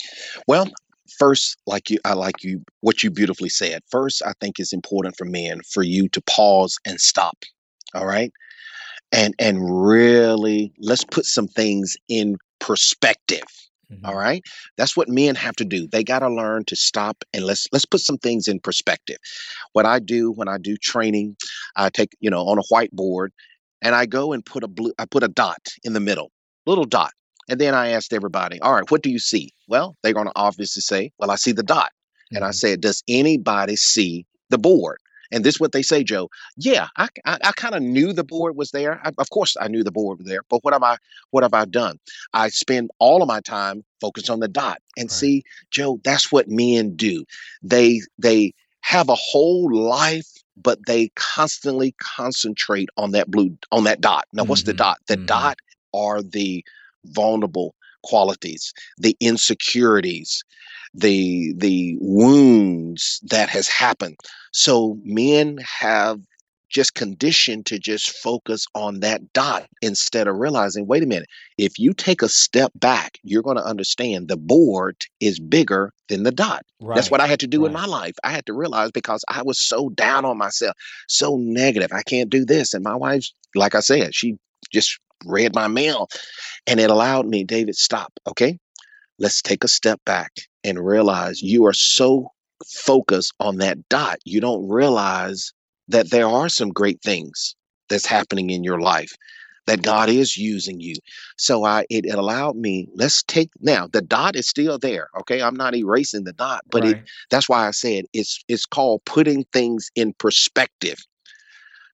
Well, first, like you, I like you, what you beautifully said. First, I think it's important for men, for you to pause and stop. All right. And, and really, let's put some things in perspective. Mm-hmm. All right. That's what men have to do. They got to learn to stop and let's let's put some things in perspective. What I do when I do training, I take, you know, on a whiteboard and I go and put a blue, I put a dot in the middle, little dot. And then I asked everybody, all right, what do you see? Well, they're going to obviously say, well, I see the dot. Mm-hmm. And I said, does anybody see the board? And this is what they say, Joe. Yeah, I I, I kind of knew the board was there. I, of course, I knew the board was there. But what am I? What have I done? I spend all of my time focused on the dot. And right. See, Joe, that's what men do. They they have a whole life, but they constantly concentrate on that blue on that dot. Now, mm-hmm. What's the dot? The mm-hmm. dot are the vulnerable qualities, the insecurities, the the wounds that has happened. So men have just conditioned to just focus on that dot instead of realizing, wait a minute, if you take a step back, you're going to understand the board is bigger than the dot. Right. That's what I had to do right. in my life. I had to realize because I was so down on myself, so negative. I can't do this. And my wife, like I said, she just read my mail and it allowed me, David, stop. Okay, let's take a step back and realize you are so focused on that dot. You don't realize that there are some great things that's happening in your life, that God is using you. So I, it, it allowed me, let's take now the dot is still there. Okay. I'm not erasing the dot, but right. it, that's why I said it's, it's called putting things in perspective.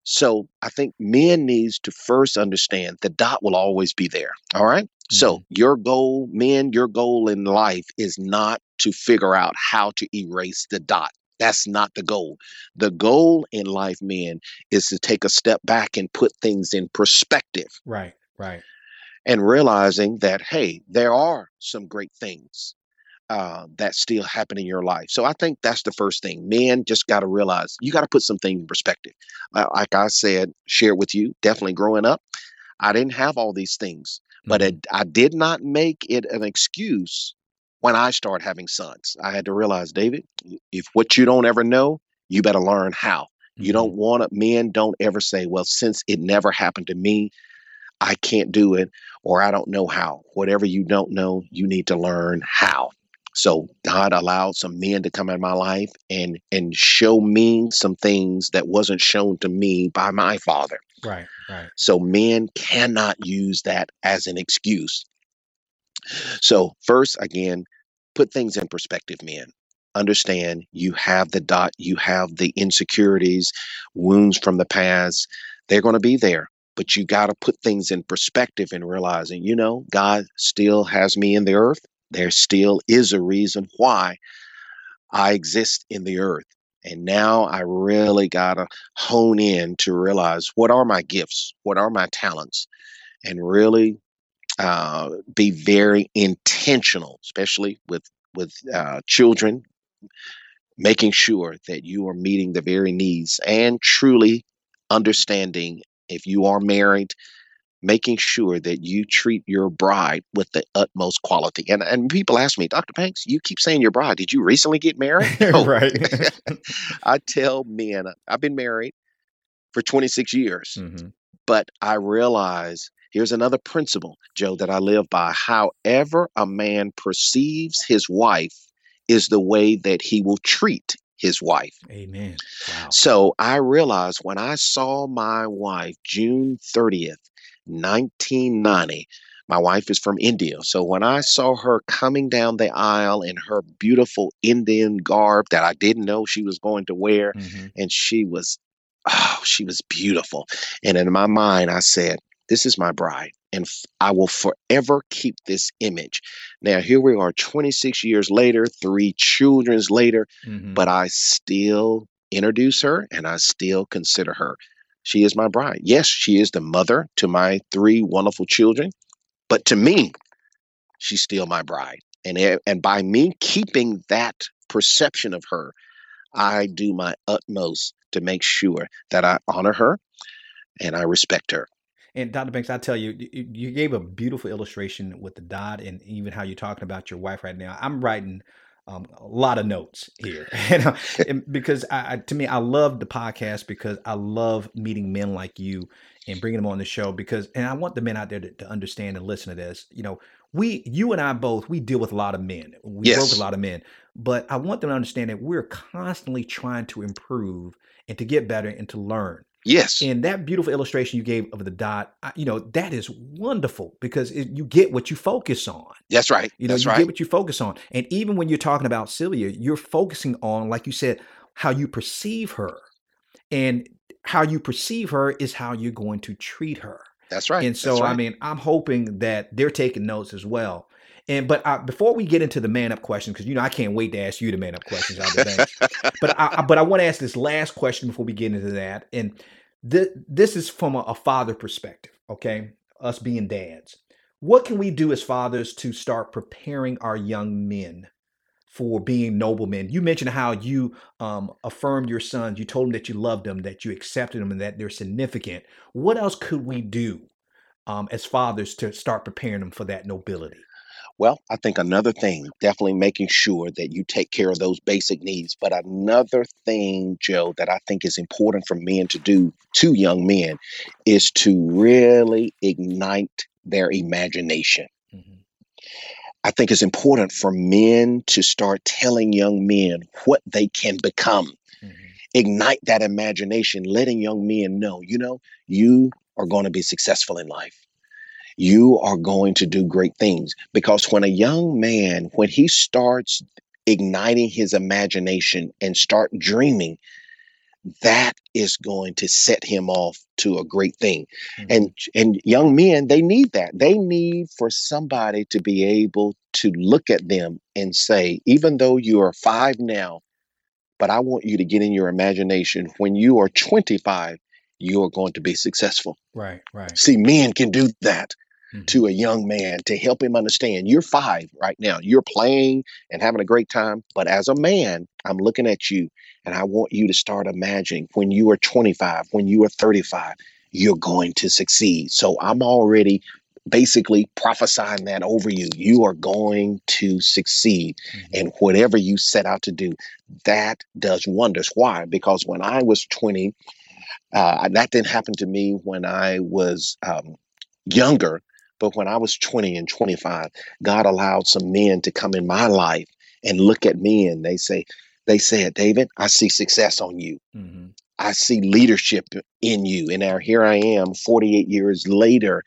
So I think men needs to first understand the dot will always be there. All right. Mm-hmm. So your goal, men, your goal in life is not to figure out how to erase the dot. That's not the goal. The goal in life, men, is to take a step back and put things in perspective. Right. Right. And realizing that, hey, there are some great things uh, that still happen in your life. So I think that's the first thing. Men just got to realize you got to put something in perspective. Uh, like I said, shared with you, definitely growing up, I didn't have all these things, mm-hmm. but it, I did not make it an excuse. When I started having sons, I had to realize, David, if what you don't ever know, you better learn how. Mm-hmm. You don't want to, men don't ever say, well, since it never happened to me, I can't do it, or I don't know how. Whatever you don't know, you need to learn how. So God allowed some men to come in my life and and show me some things that wasn't shown to me by my father. Right, right. So men cannot use that as an excuse. So first, again, put things in perspective, men. Understand you have the dot, you have the insecurities, wounds from the past. They're going to be there, but you got to put things in perspective and realizing, you know, God still has me in the earth. There still is a reason why I exist in the earth. And now I really got to hone in to realize what are my gifts, what are my talents, and really uh, be very intentional, especially with, with uh, children, making sure that you are meeting the very needs and truly understanding if you are married, making sure that you treat your bride with the utmost quality. And and people ask me, Doctor Banks, you keep saying your bride. Did you recently get married? Oh. Right. I tell men, I've been married for twenty-six years, mm-hmm. but I realize here's another principle, Joe, that I live by. However a man perceives his wife is the way that he will treat his wife. Amen. Wow. So I realized when I saw my wife June thirtieth, nineteen ninety. My wife is from India. So when I saw her coming down the aisle in her beautiful Indian garb that I didn't know she was going to wear, mm-hmm. and she was, oh, she was beautiful. And in my mind, I said, this is my bride, and f- I will forever keep this image. Now, here we are twenty-six years later, three children later, mm-hmm. but I still introduce her and I still consider her. She is my bride. Yes, she is the mother to my three wonderful children, but to me, she's still my bride. And, and by me keeping that perception of her, I do my utmost to make sure that I honor her and I respect her. And Doctor Banks, I tell you, you gave a beautiful illustration with the dot and even how you're talking about your wife right now. I'm writing Um, a lot of notes here, and, uh, and because I, I, to me, I love the podcast because I love meeting men like you and bringing them on the show because, and I want the men out there to, to understand and listen to this. You know, we, you and I both, we deal with a lot of men. We yes. work with a lot of men, but I want them to understand that we're constantly trying to improve and to get better and to learn. Yes. And that beautiful illustration you gave of the dot, I, you know, that is wonderful because it, you get what you focus on. That's right. You know, That's you right. get what you focus on. And even when you're talking about Sylvia, you're focusing on, like you said, how you perceive her, and how you perceive her is how you're going to treat her. That's right. And so, That's right. I mean, I'm hoping that they're taking notes as well. And, but I, before we get into the man up question, cause you know, I can't wait to ask you the man up questions. but I, but I want to ask this last question before we get into that. And th- this is from a, a father perspective. Okay. Us being dads, what can we do as fathers to start preparing our young men for being noble men? You mentioned how you um, affirmed your sons. You told them that you loved them, that you accepted them, and that they're significant. What else could we do um, as fathers to start preparing them for that nobility? Well, I think another thing, definitely making sure that you take care of those basic needs. But another thing, Joe, that I think is important for men to do to young men is to really ignite their imagination. Mm-hmm. I think it's important for men to start telling young men what they can become. Mm-hmm. Ignite that imagination, letting young men know, you know, you are going to be successful in life. You are going to do great things, because when a young man, when he starts igniting his imagination and start dreaming, that is going to set him off to a great thing. Mm-hmm. And and young men, they need that. They need for somebody to be able to look at them and say, even though you are five now, but I want you to get in your imagination when you are twenty-five, you are going to be successful. Right, right. See, men can do that mm-hmm. to a young man to help him understand. You're five right now. You're playing and having a great time. But as a man, I'm looking at you, and I want you to start imagining when you are twenty-five, when you are thirty-five, you're going to succeed. So I'm already basically prophesying that over you. You are going to succeed. Mm-hmm. And whatever you set out to do, that does wonders. Why? Because when I was twenty, Uh, that didn't happen to me when I was um, younger, but when I was twenty and twenty-five, God allowed some men to come in my life and look at me, and they say, they said, David, I see success on you. Mm-hmm. I see leadership in you. And now here I am forty-eight years later,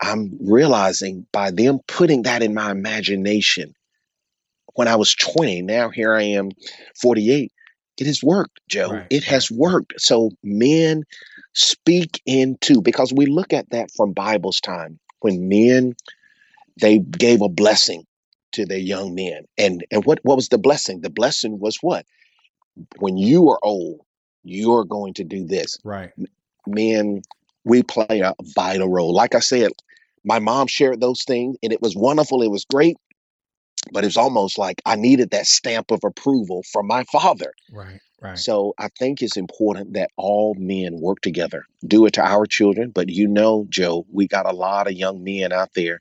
I'm realizing by them putting that in my imagination when I was twenty, now here I am forty-eight. It has worked, Joe. Right. It has worked. So men speak into, because we look at that from Bible's time when men, they gave a blessing to their young men. And, and what, what was the blessing? The blessing was what? when you are old, you're going to do this. Right. Men, we play a vital role. Like I said, my mom shared those things and it was wonderful. It was great. But it's almost like I needed that stamp of approval from my father. Right, right. So I think it's important that all men work together, do it to our children. But, you know, Joe, we got a lot of young men out there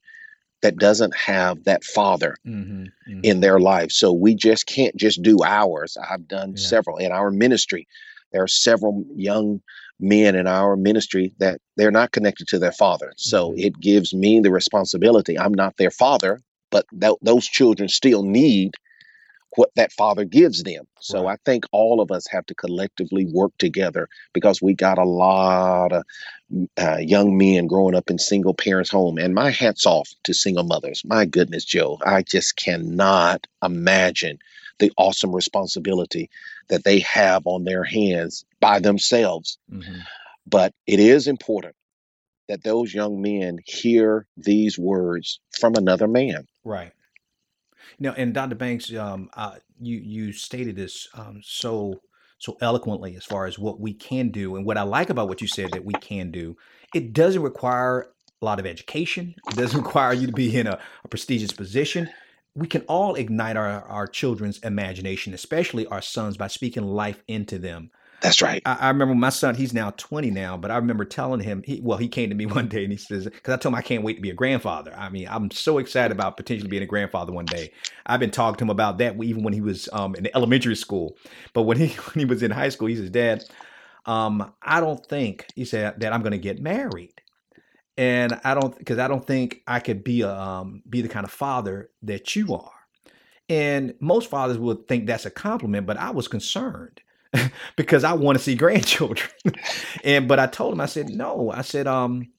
that doesn't have that father mm-hmm, mm-hmm. in their life. So we just can't just do ours. I've done yeah. several in our ministry. There are several young men in our ministry that they're not connected to their father. So mm-hmm. it gives me the responsibility. I'm not their father. But th- those children still need what that father gives them. So right. I think all of us have to collectively work together because we got a lot of uh, young men growing up in single parents' home. And my hat's off to single mothers. My goodness, Joe, I just cannot imagine the awesome responsibility that they have on their hands by themselves. Mm-hmm. But it is important that those young men hear these words from another man. Right. Now, and Doctor Banks, um, uh, you you stated this um, so so eloquently as far as what we can do. And what I like about what you said that we can do, it doesn't require a lot of education. It doesn't require you to be in a, a prestigious position. We can all ignite our, our children's imagination, especially our sons, by speaking life into them. That's right. I, I remember my son, he's now twenty now, but I remember telling him, he, well, he came to me one day and he says, because I told him I can't wait to be a grandfather. I mean, I'm so excited about potentially being a grandfather one day. I've been talking to him about that even when he was um, in elementary school. But when he when he was in high school, he says, Dad, um, I don't think, he said, that I'm going to get married. And I don't, because I don't think I could be, a, um, be the kind of father that you are. And most fathers would think that's a compliment, but I was concerned. Because I want to see grandchildren. and but I told him, I said, no, I said, um,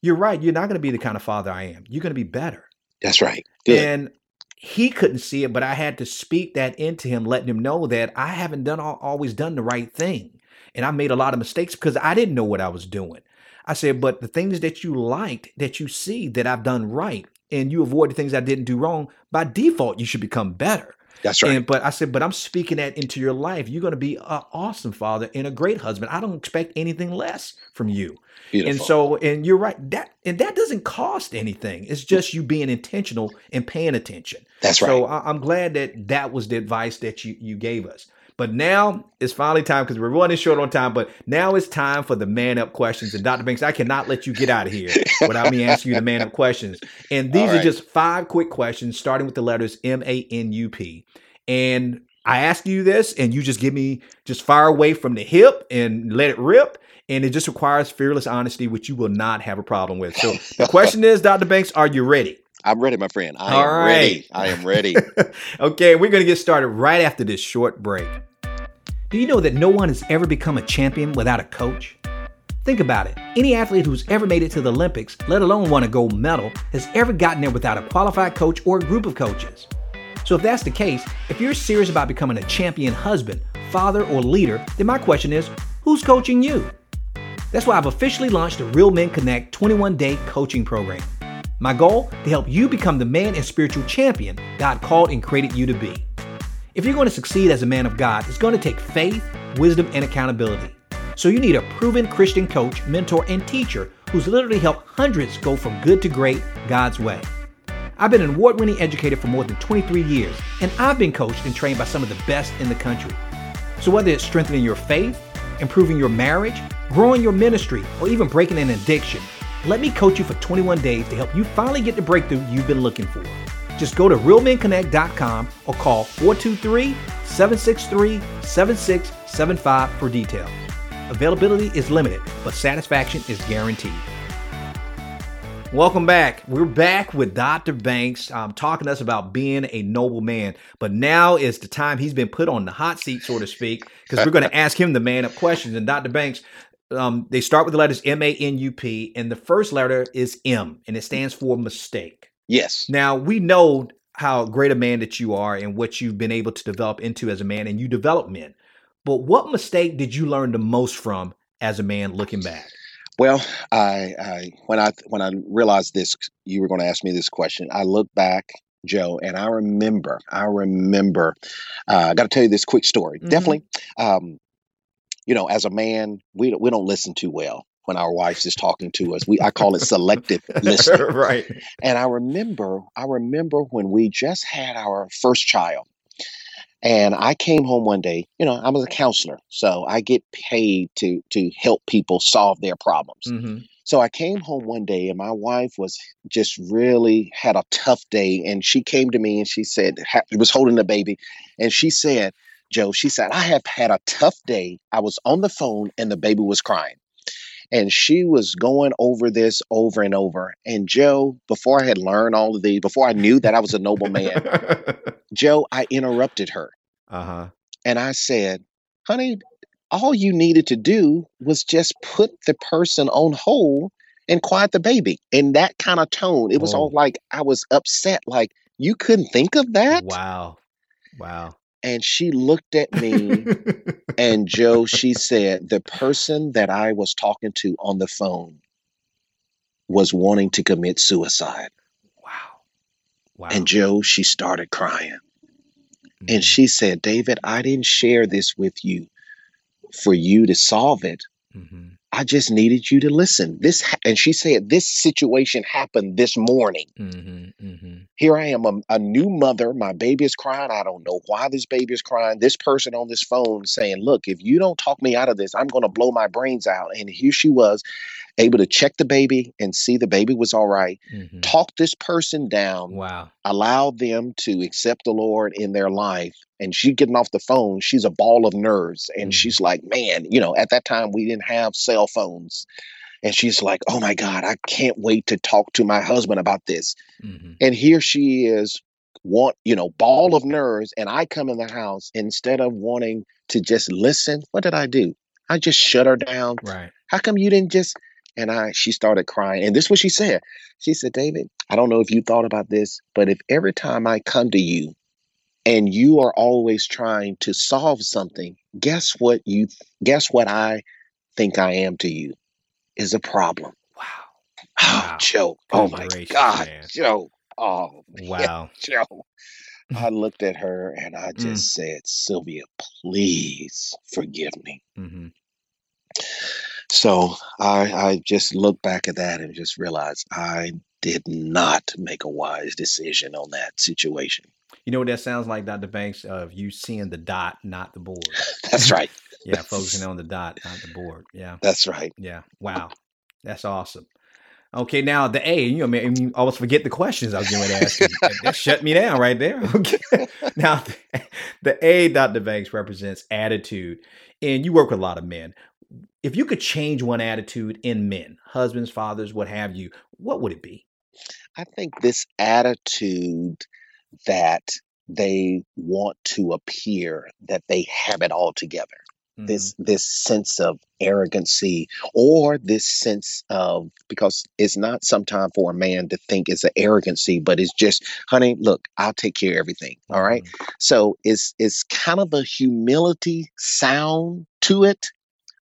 you're right. You're not going to be the kind of father I am. You're going to be better. That's right. Good. And he couldn't see it, but I had to speak that into him, letting him know that I haven't done all, always done the right thing. And I made a lot of mistakes because I didn't know what I was doing. I said, but the things that you liked, that you see that I've done right, and you avoid the things I didn't do wrong, by default, you should become better. That's right. And, but I said, but I'm speaking that into your life. You're going to be an awesome father and a great husband. I don't expect anything less from you. Beautiful. And so, and you're right. That, and that doesn't cost anything. It's just you being intentional and paying attention. That's right. So I, I'm glad that that was the advice that you, you gave us. But now it's finally time, because we're running short on time, but now it's time for the man up questions. And Doctor Banks, I cannot let you get out of here without me asking you the man up questions. And these right. are just five quick questions, starting with the letters M A N U P. And I ask you this, and you just give me, just fire away from the hip and let it rip. And it just requires fearless honesty, which you will not have a problem with. So the question is, Doctor Banks, are you ready? I'm ready, my friend. I All am right. ready. I am ready. Okay, we're going to get started right after this short break. Do you know that no one has ever become a champion without a coach? Think about it. Any athlete who's ever made it to the Olympics, let alone won a gold medal, has ever gotten there without a qualified coach or a group of coaches. So if that's the case, if you're serious about becoming a champion husband, father, or leader, then my question is, who's coaching you? That's why I've officially launched the Real Men Connect twenty-one day coaching program. My goal, to help you become the man and spiritual champion God called and created you to be. If you're going to succeed as a man of God, it's going to take faith, wisdom, and accountability. So you need a proven Christian coach, mentor, and teacher who's literally helped hundreds go from good to great God's way. I've been an award-winning educator for more than twenty-three years, and I've been coached and trained by some of the best in the country. So whether it's strengthening your faith, improving your marriage, growing your ministry, or even breaking an addiction, let me coach you for twenty-one days to help you finally get the breakthrough you've been looking for. Just go to real men connect dot com or call four two three, seven six three, seven six seven five for details. Availability is limited, but satisfaction is guaranteed. Welcome back. We're back with Doctor Banks um, talking to us about being a noble man. But now is the time he's been put on the hot seat, so to speak, because we're going to ask him the man up questions. And Doctor Banks, um, they start with the letters M A N U P, and the first letter is M, and it stands for mistake. Yes. Now, we know how great a man that you are and what you've been able to develop into as a man, and you develop men. But what mistake did you learn the most from as a man looking back? Well, I, I when I when I realized this, you were going to ask me this question, I look back Joe. And I remember, I remember, uh, I got to tell you this quick story. Mm-hmm. Definitely, um, you know, as a man, we we don't listen too well when our wives is talking to us. We I call it selective listening. Right. And I remember, I remember when we just had our first child. And I came home one day, you know, I was a counselor, so I get paid to to help people solve their problems. Mm-hmm. So I came home one day and my wife was just really had a tough day. And she came to me and she said, she was holding the baby. And she said, Joe, she said, I have had a tough day. I was on the phone and the baby was crying. And she was going over this over and over. And Joe, before I had learned all of these, before I knew that I was a noble man, Joe, I interrupted her. Uh-huh. And I said, honey, all you needed to do was just put the person on hold and quiet the baby. In that kind of tone, it was oh. all like I was upset. Like, you couldn't think of that? Wow. Wow. And she looked at me and Joe, she said, the person that I was talking to on the phone was wanting to commit suicide. Wow. Wow. And Joe, she started crying. Mm-hmm. And she said, David, I didn't share this with you for you to solve it. Mm-hmm. I just needed you to listen. This ha- and she said, this situation happened this morning. Mm-hmm, mm-hmm. Here I am, a, a new mother. My baby is crying. I don't know why this baby is crying. This person on this phone saying, look, if you don't talk me out of this, I'm going to blow my brains out. And here she was, able to check the baby and see the baby was all right. Mm-hmm. Talk this person down. Wow. Allow them to accept the Lord in their life. And she getting off the phone, she's a ball of nerves. And mm-hmm. she's like, man, you know, at that time we didn't have cell phones. And she's like, oh my God, I can't wait to talk to my husband about this. Mm-hmm. And here she is, want, you know, ball of nerves. And I come in the house, instead of wanting to just listen, what did I do? I just shut her down. Right. How come you didn't just... And I, she started crying. And this is what she said. She said, David, I don't know if you thought about this, but if every time I come to you and you are always trying to solve something, guess what you, guess what I think I am to you is a problem. Wow. Oh, wow. Joe. Oh my God, man. Joe. Oh, wow. Yeah, Joe. I looked at her and I just mm. said, Sylvia, please forgive me. Mm-hmm. So I, I just look back at that and just realized I did not make a wise decision on that situation. You know what that sounds like, Doctor Banks, of you seeing the dot, not the board. That's right. Yeah, focusing on the dot, not the board. Yeah. That's right. Yeah. Wow. That's awesome. Okay, now the A, you know, man, you always forget the questions I was going to ask you. That shut me down right there. Okay. Now, the A, Doctor Banks, represents attitude, and you work with a lot of men. If you could change one attitude in men, husbands, fathers, what have you, what would it be? I think this attitude that they want to appear that they have it all together, mm-hmm. this this sense of arrogancy or this sense of, because it's not sometimes for a man to think it's an arrogancy, but it's just, honey, look, I'll take care of everything. Mm-hmm. All right. So it's it's kind of a humility sound to it.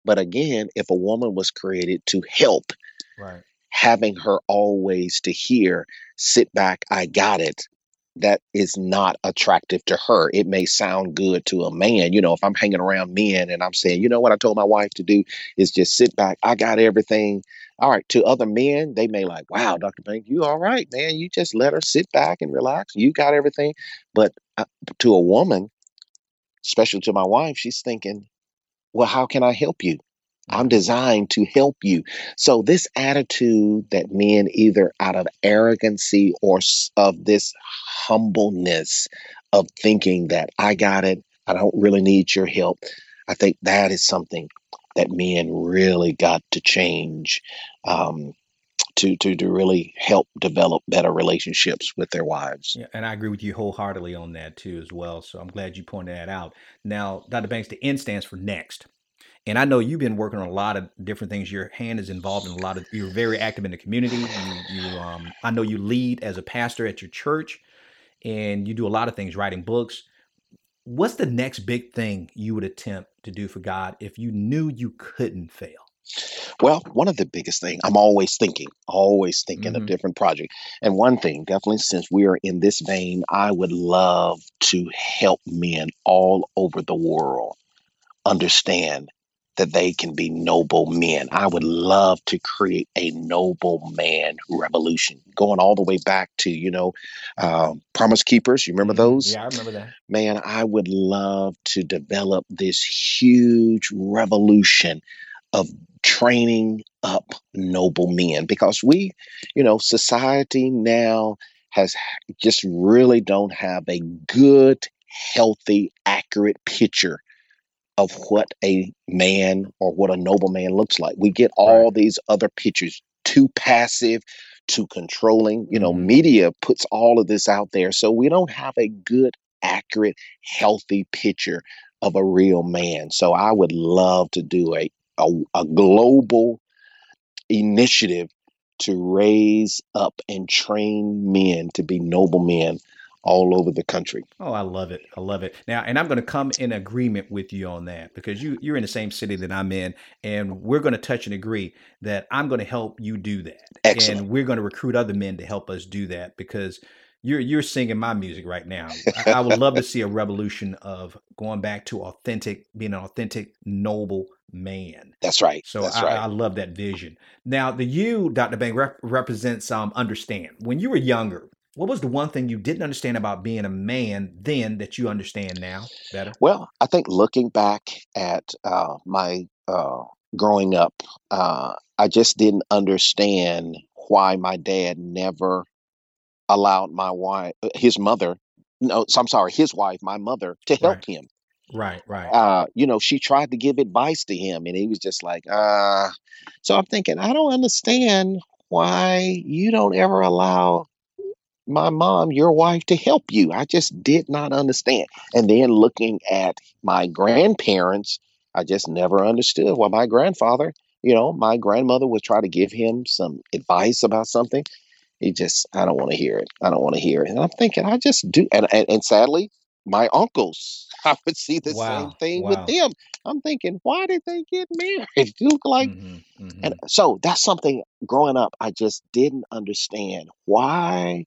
But again, if a woman was created to help, right. having her always to hear, sit back, I got it, that is not attractive to her. It may sound good to a man. You know, if I'm hanging around men and I'm saying, you know what I told my wife to do is just sit back, I got everything. All right. To other men, they may like, wow, Doctor Banks, you all right, man. You just let her sit back and relax. You got everything. But uh, to a woman, especially to my wife, she's thinking, well, how can I help you? I'm designed to help you. So this attitude that men either out of arrogancy or of this humbleness of thinking that I got it, I don't really need your help. I think that is something that men really got to change um, to, to, to really help develop better relationships with their wives. Yeah, and I agree with you wholeheartedly on that too, as well. So I'm glad you pointed that out. Now, Doctor Banks, the N stands for next. And I know you've been working on a lot of different things. Your hand is involved in a lot of, you're very active in the community. And you, you, um, I know you lead as a pastor at your church and you do a lot of things, writing books. What's the next big thing you would attempt to do for God if you knew you couldn't fail? Well, one of the biggest things, I'm always thinking, always thinking mm-hmm. of different projects. And one thing, definitely since we are in this vein, I would love to help men all over the world understand that they can be noble men. I would love to create a noble man revolution, going all the way back to, you know, um, Promise Keepers. You remember those? Yeah, I remember that. Man, I would love to develop this huge revolution of training up noble men, because we, you know, society now has just really don't have a good, healthy, accurate picture of what a man or what a noble man looks like. We get all right. these other pictures, too passive, too controlling. You know, mm-hmm. media puts all of this out there. So we don't have a good, accurate, healthy picture of a real man. So I would love to do a, a, a global initiative to raise up and train men to be noble men all over the country. Oh, I love it. I love it. Now, and I'm going to come in agreement with you on that, because you, you're in the same city that I'm in, and we're going to touch and agree that I'm going to help you do that. Excellent. And we're going to recruit other men to help us do that, because you're, you're singing my music right now. I, I would love to see a revolution of going back to authentic, being an authentic, noble man. That's right. So That's I, right. I love that vision. Now the you, Doctor Banks, rep- represents um, understand. When you were younger, what was the one thing you didn't understand about being a man then that you understand now better? Well, I think looking back at uh, my uh, growing up, uh, I just didn't understand why my dad never allowed my wife, his mother, no, I'm sorry, his wife, my mother, to help right. him. Right, right. Uh, you know, she tried to give advice to him, and he was just like, uh. So I'm thinking, I don't understand why you don't ever allow my mom, your wife, to help you. I just did not understand. And then looking at my grandparents, I just never understood why my grandfather, you know, my grandmother would try to give him some advice about something. He just, I don't want to hear it. I don't want to hear it. And I'm thinking, I just do. And, and, and sadly, my uncles, I would see the wow. same thing wow. with them. I'm thinking, why did they get married? It looked like, mm-hmm. Mm-hmm. and so that's something growing up, I just didn't understand. Why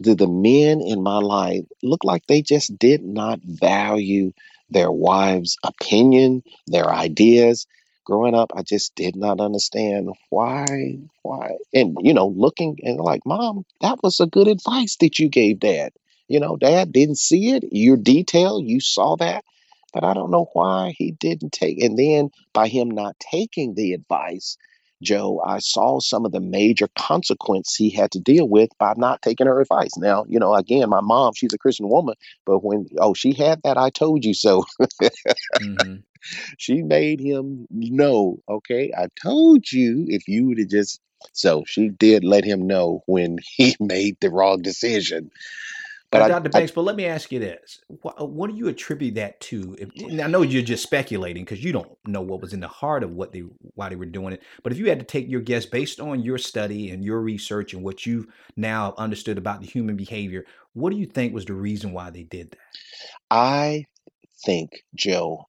did the men in my life look like they just did not value their wives' opinion, their ideas? Growing up, I just did not understand why, why. And, you know, looking and like, Mom, that was a good advice that you gave Dad. You know, Dad didn't see it. Your detail, you saw that. But I don't know why he didn't take. And then by him not taking the advice, Joe, I saw some of the major consequences he had to deal with by not taking her advice. Now, you know, again, my mom, she's a Christian woman, but when, oh, she had that I told you so. mm-hmm. She made him know, okay, I told you if you would have just, so she did let him know when he made the wrong decision. But Doctor Banks, I, but let me ask you this. What, what do you attribute that to? If, I know you're just speculating because you don't know what was in the heart of what they, why they were doing it. But if you had to take your guess based on your study and your research and what you've now understood about the human behavior, what do you think was the reason why they did that? I think, Joe,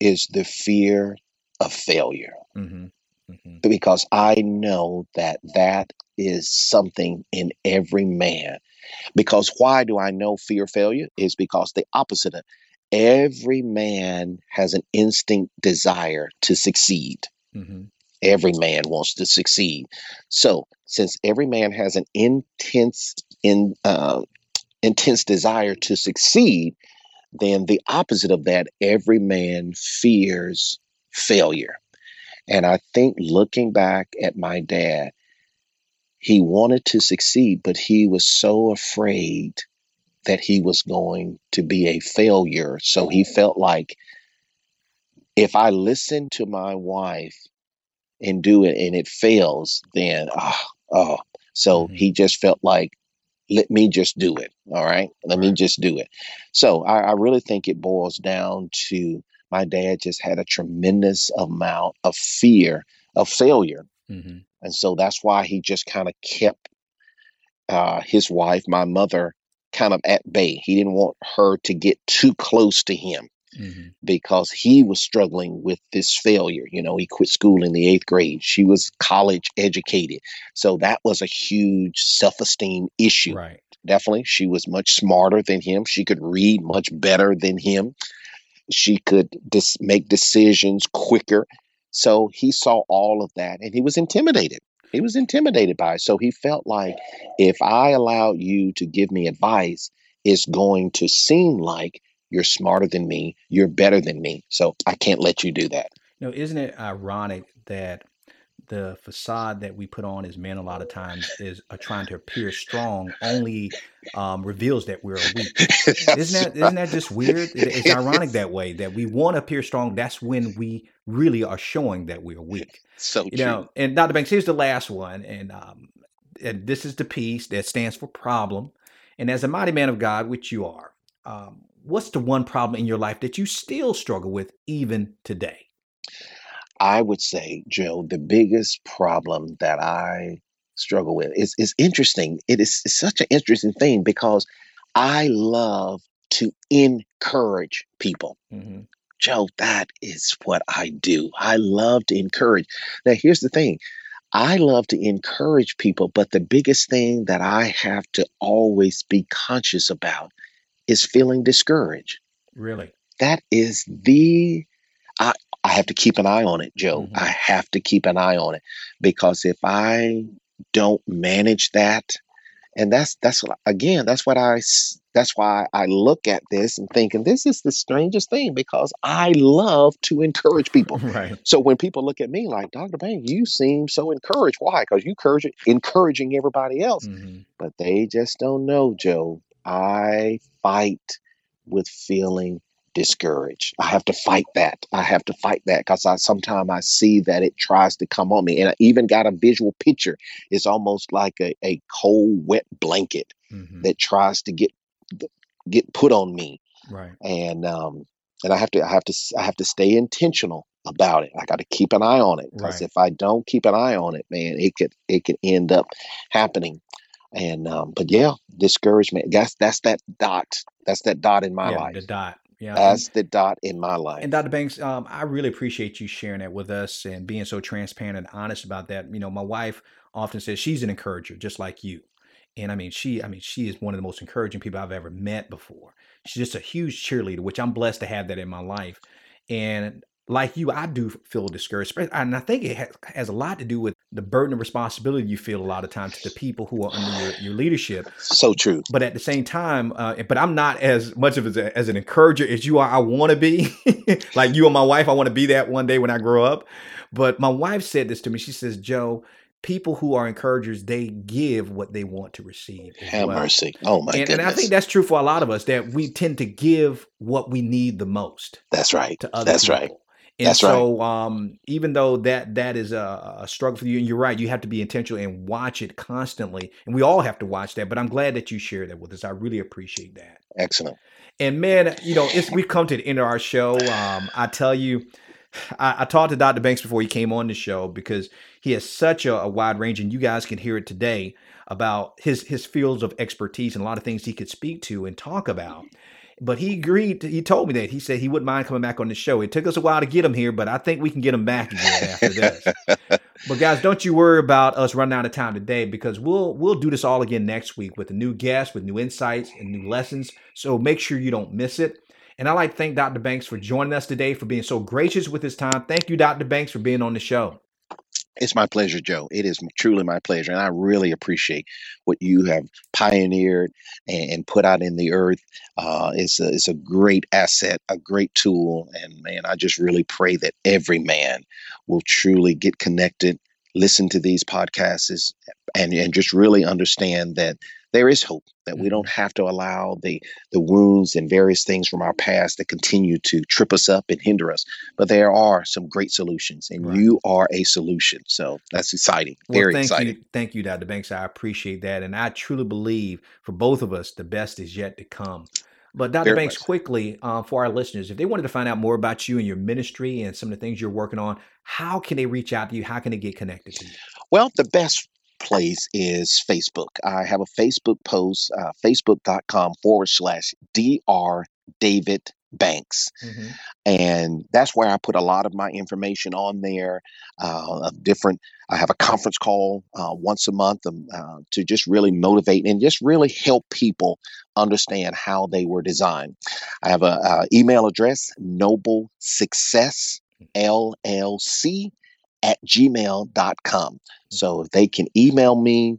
is the fear of failure. Mm-hmm. Mm-hmm. Because I know that that is something in every man. Because why do I know fear of failure? Is because the opposite of every man has an instinct desire to succeed. Mm-hmm. Every man wants to succeed. So since every man has an intense, in, uh, intense desire to succeed, then the opposite of that, every man fears failure. And I think looking back at my dad, he wanted to succeed, but he was so afraid that he was going to be a failure. So he felt like if I listen to my wife and do it and it fails, then, oh, oh. So mm-hmm. he just felt like, let me just do it. All right. Let me just do it. So I, I really think it boils down to my dad just had a tremendous amount of fear of failure. Mm-hmm. And so that's why he just kind of kept uh, his wife, my mother, kind of at bay. He didn't want her to get too close to him. mm-hmm. because he was struggling with this failure. You know, he quit school in the eighth grade. She was college educated. So that was a huge self-esteem issue. Right. Definitely. She was much smarter than him. She could read much better than him. She could dis- make decisions quicker. So he saw all of that and he was intimidated. He was intimidated by it. So he felt like, if I allow you to give me advice, it's going to seem like you're smarter than me, you're better than me. So I can't let you do that. You know, isn't it ironic that the facade that we put on as men a lot of times is uh, trying to appear strong only um, reveals that we're weak. Isn't that, isn't that just weird? It's ironic that way, that we want to appear strong. That's when we really are showing that we're weak. So you true. Know, and Doctor Banks, here's the last one. And, um, and this is the piece that stands for problem. And as a mighty man of God, which you are, um, what's the one problem in your life that you still struggle with even today? I would say, Joe, the biggest problem that I struggle with is, is interesting. It is it's such an interesting thing because I love to encourage people. Mm-hmm. Joe, that is what I do. I love to encourage. Now, here's the thing. I love to encourage people, but the biggest thing that I have to always be conscious about is feeling discouraged. Really? That is the... I, I have to keep an eye on it, Joe. Mm-hmm. I have to keep an eye on it because if I don't manage that, and that's, that's again, that's what I, that's why I look at this and think, and this is the strangest thing because I love to encourage people. Right. So when people look at me like, Doctor Banks, you seem so encouraged. Why? Because you are encouraging everybody else, mm-hmm. but they just don't know, Joe. I fight with feeling discouraged. I have to fight that. I have to fight that because I sometimes I see that it tries to come on me. And I even got a visual picture. It's almost like a, a cold, wet blanket mm-hmm. that tries to get get put on me. Right. And um and I have to I have to I have to stay intentional about it. I got to keep an eye on it because right. if I don't keep an eye on it, man, it could it could end up happening. And um but yeah, discouragement. That's that's that dot. That's that dot in my yeah, life. The dot. Yeah, that's the dot in my life. And Doctor Banks, um, I really appreciate you sharing that with us and being so transparent and honest about that. You know, my wife often says she's an encourager, just like you. And I mean, she, I mean, she is one of the most encouraging people I've ever met before. She's just a huge cheerleader, which I'm blessed to have that in my life. And like you, I do feel discouraged. And I think it has a lot to do with the burden of responsibility you feel a lot of times to the people who are under your, your leadership. So true. But at the same time, uh, but I'm not as much of a, as an encourager as you are. I want to be like you and my wife. I want to be that one day when I grow up. But my wife said this to me. She says, Joe, people who are encouragers, they give what they want to receive. Have well. mercy. Oh my and, goodness. And I think that's true for a lot of us, that we tend to give what we need the most. That's right. To other that's people. Right. And That's so right. um, even though that that is a, a struggle for you, and you're right, you have to be intentional and watch it constantly. And we all have to watch that. But I'm glad that you shared that with us. I really appreciate that. Excellent. And man, you know, it's, we've come to the end of our show. Um, I tell you, I, I talked to Doctor Banks before he came on the show because he has such a, a wide range, and you guys can hear it today about his his fields of expertise and a lot of things he could speak to and talk about. But he agreed. To, he told me that. He said he wouldn't mind coming back on the show. It took us a while to get him here, but I think we can get him back again after this. But guys, don't you worry about us running out of time today because we'll we'll do this all again next week with a new guest, with new insights and new lessons. So make sure you don't miss it. And I'd like to thank Doctor Banks for joining us today, for being so gracious with his time. Thank you, Doctor Banks, for being on the show. It's my pleasure, Joe. It is truly my pleasure. And I really appreciate what you have pioneered and, and put out in the earth. Uh, it's, a, it's a great asset, a great tool. And man, I just really pray that every man will truly get connected, listen to these podcasts, and, and just really understand that there is hope, that we don't have to allow the, the wounds and various things from our past that continue to trip us up and hinder us. But there are some great solutions, and right. you are a solution. So that's exciting. Well, Very thank exciting. You. Thank you, Doctor Banks. I appreciate that. And I truly believe for both of us, the best is yet to come. But Doctor Very Banks, much. quickly, uh, for our listeners, if they wanted to find out more about you and your ministry and some of the things you're working on, how can they reach out to you? How can they get connected to you? Well, the best place is Facebook. I have a Facebook post, uh, facebook dot com forward slash Doctor David Banks. Mm-hmm. And that's where I put a lot of my information on there uh, of different. I have a conference call uh, once a month um, uh, to just really motivate and just really help people understand how they were designed. I have an uh, email address, noble success l l c at gmail dot com. So if they can email me,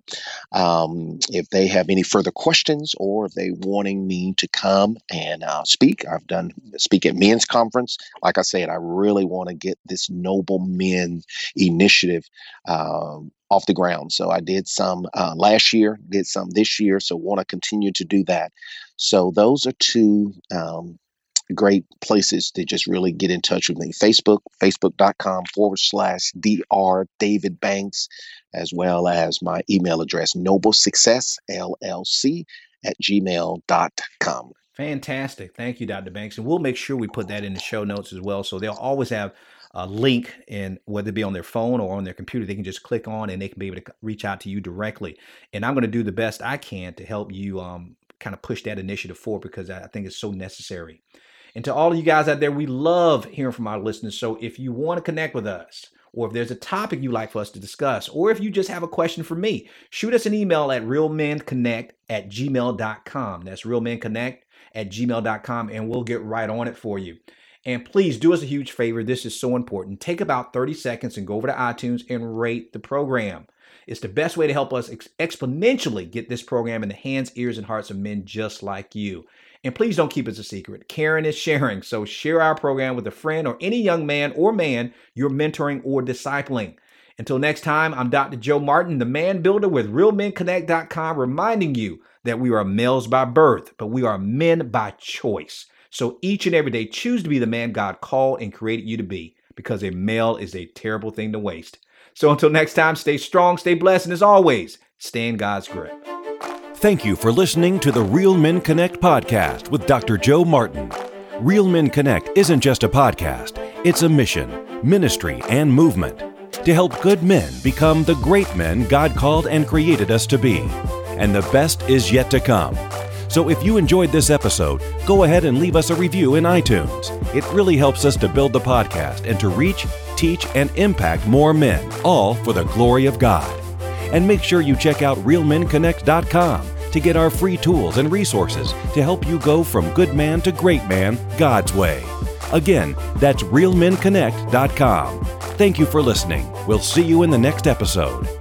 um, if they have any further questions or if they wanting me to come and uh, speak, I've done speak at men's conference. Like I said, I really want to get this Noble Men initiative uh, off the ground. So I did some uh, last year, did some this year. So want to continue to do that. So those are two um, great places to just really get in touch with me. Facebook, facebook dot com forward slash D R David Banks, as well as my email address, noble success l l c at gmail dot com. Fantastic. Thank you, Doctor Banks. And we'll make sure we put that in the show notes as well. So they'll always have a link, and whether it be on their phone or on their computer, they can just click on and they can be able to reach out to you directly. And I'm going to do the best I can to help you um, kind of push that initiative forward, because I think it's so necessary. And to all of you guys out there, we love hearing from our listeners. So if you want to connect with us, or if there's a topic you'd like for us to discuss, or if you just have a question for me, shoot us an email at real men connect at gmail dot com. That's real men connect at gmail dot com, and we'll get right on it for you. And please do us a huge favor. This is so important. Take about thirty seconds and go over to iTunes and rate the program. It's the best way to help us ex- exponentially get this program in the hands, ears, and hearts of men just like you. And please don't keep it a secret. Caring is sharing. So share our program with a friend or any young man or man you're mentoring or discipling. Until next time, I'm Doctor Joe Martin, the man builder with real men connect dot com, reminding you that we are males by birth, but we are men by choice. So each and every day, choose to be the man God called and created you to be, because a male is a terrible thing to waste. So until next time, stay strong, stay blessed, and as always, stay in God's grip. Thank you for listening to the Real Men Connect podcast with Doctor Joe Martin. Real Men Connect isn't just a podcast. It's a mission, ministry, and movement to help good men become the great men God called and created us to be. And the best is yet to come. So if you enjoyed this episode, go ahead and leave us a review in iTunes. It really helps us to build the podcast and to reach, teach, and impact more men, all for the glory of God. And make sure you check out real men connect dot com to get our free tools and resources to help you go from good man to great man God's way. Again, that's real men connect dot com. Thank you for listening. We'll see you in the next episode.